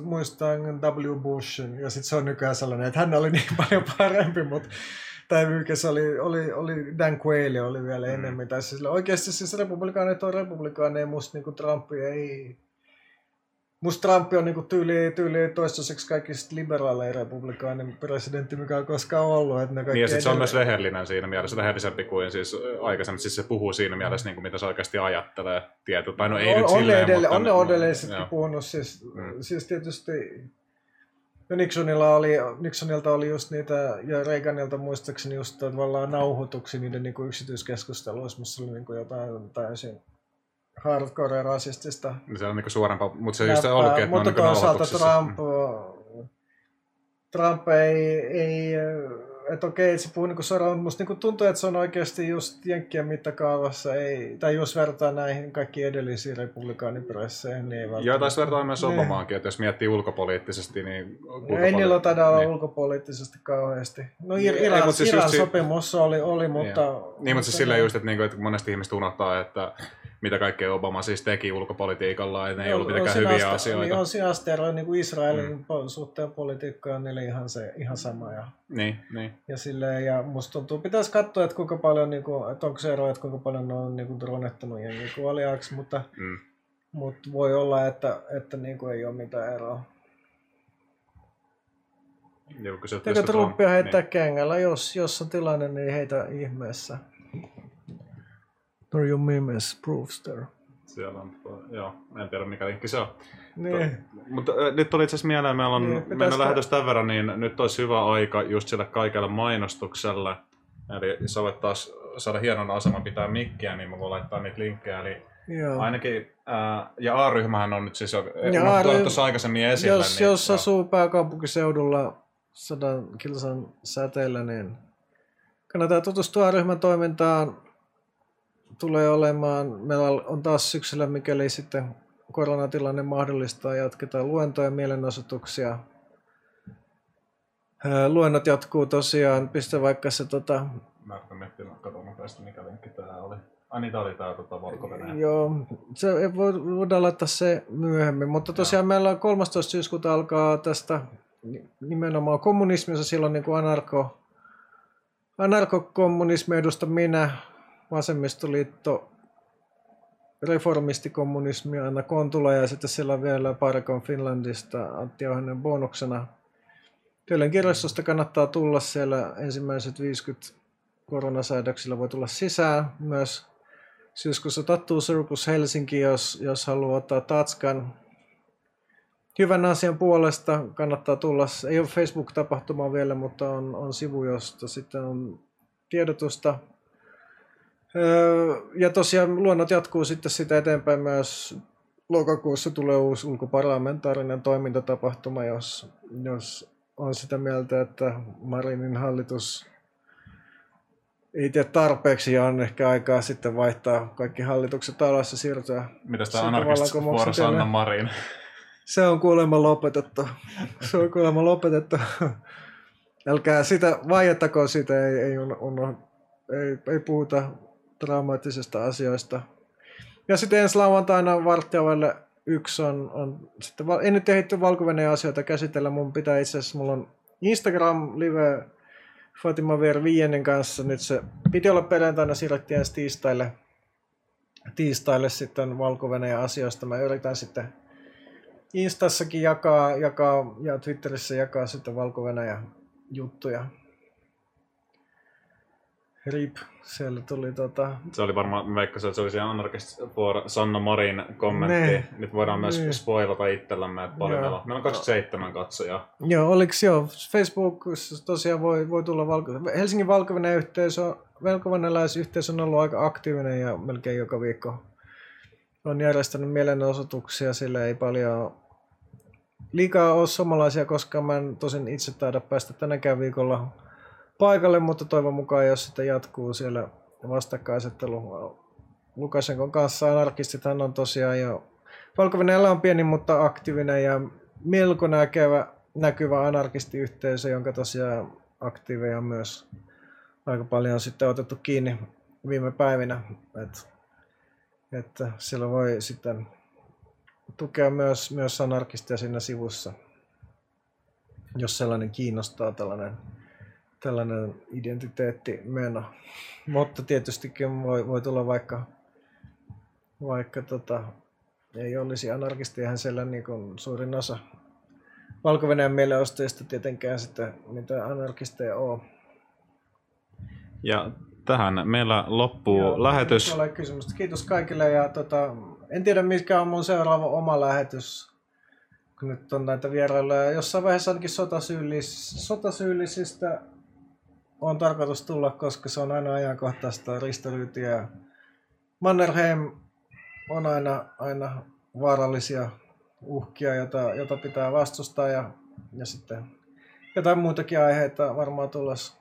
muistan W. Bushin. Ja sit se on nykyään sellainen, että hän oli niin paljon parempi, mutta... Tai mikä se oli Dan Quayle oli vielä enemmän. Tai siis oikeasti siis republikaanit on republikaaneja, musta niinku Trump ei... Musta Trump on niinku tyyli toistaiseksi kaikista liberaaleja republikaanin presidentti, mikä on koskaan ollut. Että niin ja sitten se on myös rehellinen siinä mielessä, rehellisempi kuin siis aikaisemmin. Siis se puhuu siinä mielessä, niin mitä se oikeasti ajattelee. Tai no ei on, nyt silleen, mutta... On ne odellisesti puhunut. Siis tietysti no Nixonilta oli just niitä, ja Reaganilta muistaakseni just tavallaan nauhoituksia niiden niinku yksityiskeskusteluissa, missä oli niinku jotain täysin... hardcore rasistista. Se on niinku suorempaa, mutta se just on ollutkin, että mutta toisaalta Trump ei että okei, se puhuu niinku suoraan, mutta niinku tuntuu, että se on oikeasti just jenkkien mittakaavassa, ei, tai jos vertaa näihin kaikkiin edellisiin republikaanipresseihin, niin ei välttämättä. Joo, taisi vertaa myös Obamaankin, että jos miettii ulkopoliittisesti, niin... Ei niillä taida olla ulkopoliittisesti kauheasti. No Iran sopimus oli, mutta... Niin, mutta se silleen just, että monesti ihmiset unohtaa, että mitä kaikkea Obama siis teki ulkopolitiikalla, että ne ei ollut mitenkään hyviä asioita. Niin on siinä asteroja niin kuin Israelin suhteen politiikkaan, niille ihan sama. Niin. Ja silleen, ja musta tuntuu, pitäisi katsoa, että kuinka paljon, niin kuin, että onko se ero, että kuinka paljon ne on niin kuin dronettanut jengi kuoliaaksi, mutta voi olla, että niin kuin ei ole mitään eroa. Teikö Trumpia heittää kengällä? Jos on tilanne, niin heitä ihmeessä. Your meme is proofster. Siellä on, joo, en tiedä mikä linkki se on. Niin. Mutta nyt tuli itse asiassa mieleen, meillä on meidän lähetys tämän verran, niin nyt olisi hyvä aika just sille kaikelle mainostukselle. Eli sä voit taas saada hienon aseman pitää mikkiä, niin mä voin laittaa niitä linkkejä. Eli joo. Ainakin, ja A-ryhmähän on nyt siis jo tuossa aikaisemmin esille. Jos asuu pääkaupunkiseudulla 100 kilsan säteellä, niin kannattaa tutustua A-ryhmän toimintaan. Tulee olemaan, meillä on taas syksyllä, mikäli sitten koronatilanne mahdollistaa, jatketaan luentoja ja mielenosoituksia. Luennot jatkuu tosiaan, pistä vaikka se Mä miettinyt, katsomaan nopeasti, mikä linkki tää oli. Niitä oli tää Valko-Venäjä. Joo, se voidaan laittaa se myöhemmin, mutta tosiaan meillä on 13. syyskuuta alkaa tästä nimenomaan kommunismissa, silloin niin kuin anarkokommunismi edustan minä. Vasemmistoliitto, reformistikommunismi, Anna Kontula ja sitten siellä vielä Parkon Finlandista Antti Rautiainen bonuksena. Työlleen kirjastosta kannattaa tulla, siellä ensimmäiset 50 koronasäädöksillä voi tulla sisään. Myös syyskuussa Tattoo Circus Helsinki, jos haluaa ottaa tatskan. Hyvän asian puolesta kannattaa tulla. Ei ole Facebook-tapahtumaa vielä, mutta on sivu, josta sitten on tiedotusta. Ja tosiaan luonnot jatkuu sitten sitä eteenpäin myös. Lokakuussa tulee uusi ulkoparlamentaarinen toimintatapahtuma, jos on sitä mieltä, että Marinin hallitus ei tee tarpeeksi ja on ehkä aikaa sitten vaihtaa kaikki hallitukset alas ja siirtyä. Mitäs tämä anarkistista vuoro Sanna Marin? Se on kuulemma lopetettu. Älkää sitä, vaihettakoon siitä, ei puhuta traumaattisista asioista. Ja sitten ensi lauantaina 13:15 on sitten, en nyt ehditty Valko-Venäjän asioita käsitellä, mun pitää itse asiassa, mulla on Instagram-live Fatima Vervienin kanssa, nyt se piti olla perjantaina, siirrettiin ensi tiistaille sitten Valko-Venäjän asioista, mä yritän sitten Instassakin jakaa ja Twitterissä jakaa sitten Valko-Venäjän juttuja. RIP, siellä tuli Se oli varmaan, se oli siellä Anarchist for Sanna Marin kommentti. Ne. Nyt voidaan myös spoilata itsellämme, että paljon meillä on 27 katsojaa. Joo, oliks joo, Facebookissa tosiaan voi tulla Helsingin valko-venäläisyhteisö on ollut aika aktiivinen ja melkein joka viikko on järjestänyt mielenosoituksia, sillä ei paljon liikaa ole suomalaisia, koska mä en tosin itse taida päästä tänäkään viikolla paikalle, mutta toivon mukaan, jos sitä jatkuu siellä vastakkaisettelu Lukashenkon kanssa, anarkistithan on tosiaan jo Valko-Venäjällä on pieni, mutta aktiivinen ja melko näkyvä anarkistiyhteisö, jonka tosiaan aktiiveja on myös aika paljon sitten otettu kiinni viime päivinä, että siellä voi sitten tukea myös anarkistia siinä sivussa, jos sellainen kiinnostaa tällainen identiteettimeno. Mutta tietystikin voi tulla vaikka ei olisi anarkistiahan siellä niin kuin suurin osa Valko-Venäjän mielenostajista tietenkään sitten mitä anarkisteja on. Ja tähän meillä loppuu lähetys. Kiitos kaikille ja en tiedä mikä on mun seuraava oma lähetys, kun nyt on näitä vierailuja. Jossain vaiheessa ainakin sotasyyllisistä on tarkoitus tulla, koska se on aina ajankohtaista ristoryytiä. Mannerheim on aina vaarallisia uhkia, jota pitää vastustaa ja sitten jotain muitakin aiheita varmaan tulossa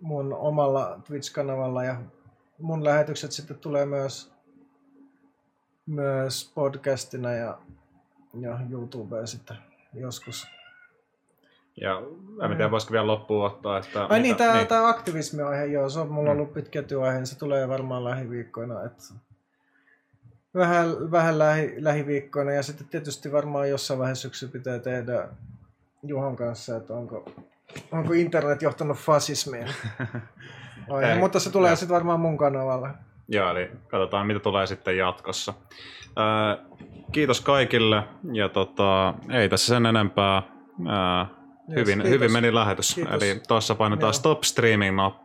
mun omalla Twitch-kanavalla ja mun lähetykset sitten tulee myös podcastina ja YouTubeen sitten joskus. Ja en tiedä, voisiko vielä loppuun ottaa, että... Tämä aktivismi-aihe, se on mulla ollut pitkä työaihe, se tulee varmaan lähiviikkoina, että vähän lähiviikkoina ja sitten tietysti varmaan jossain vaiheessa syksy pitää tehdä Juhon kanssa, että onko internet johtanut fasismiin. Mutta se tulee sitten varmaan mun kanavalla. Joo, eli katsotaan mitä tulee sitten jatkossa. Kiitos kaikille ja ei tässä sen enempää. Hyvin meni lähetys. Kiitos. Eli tuossa painetaan stop streaming-nappula.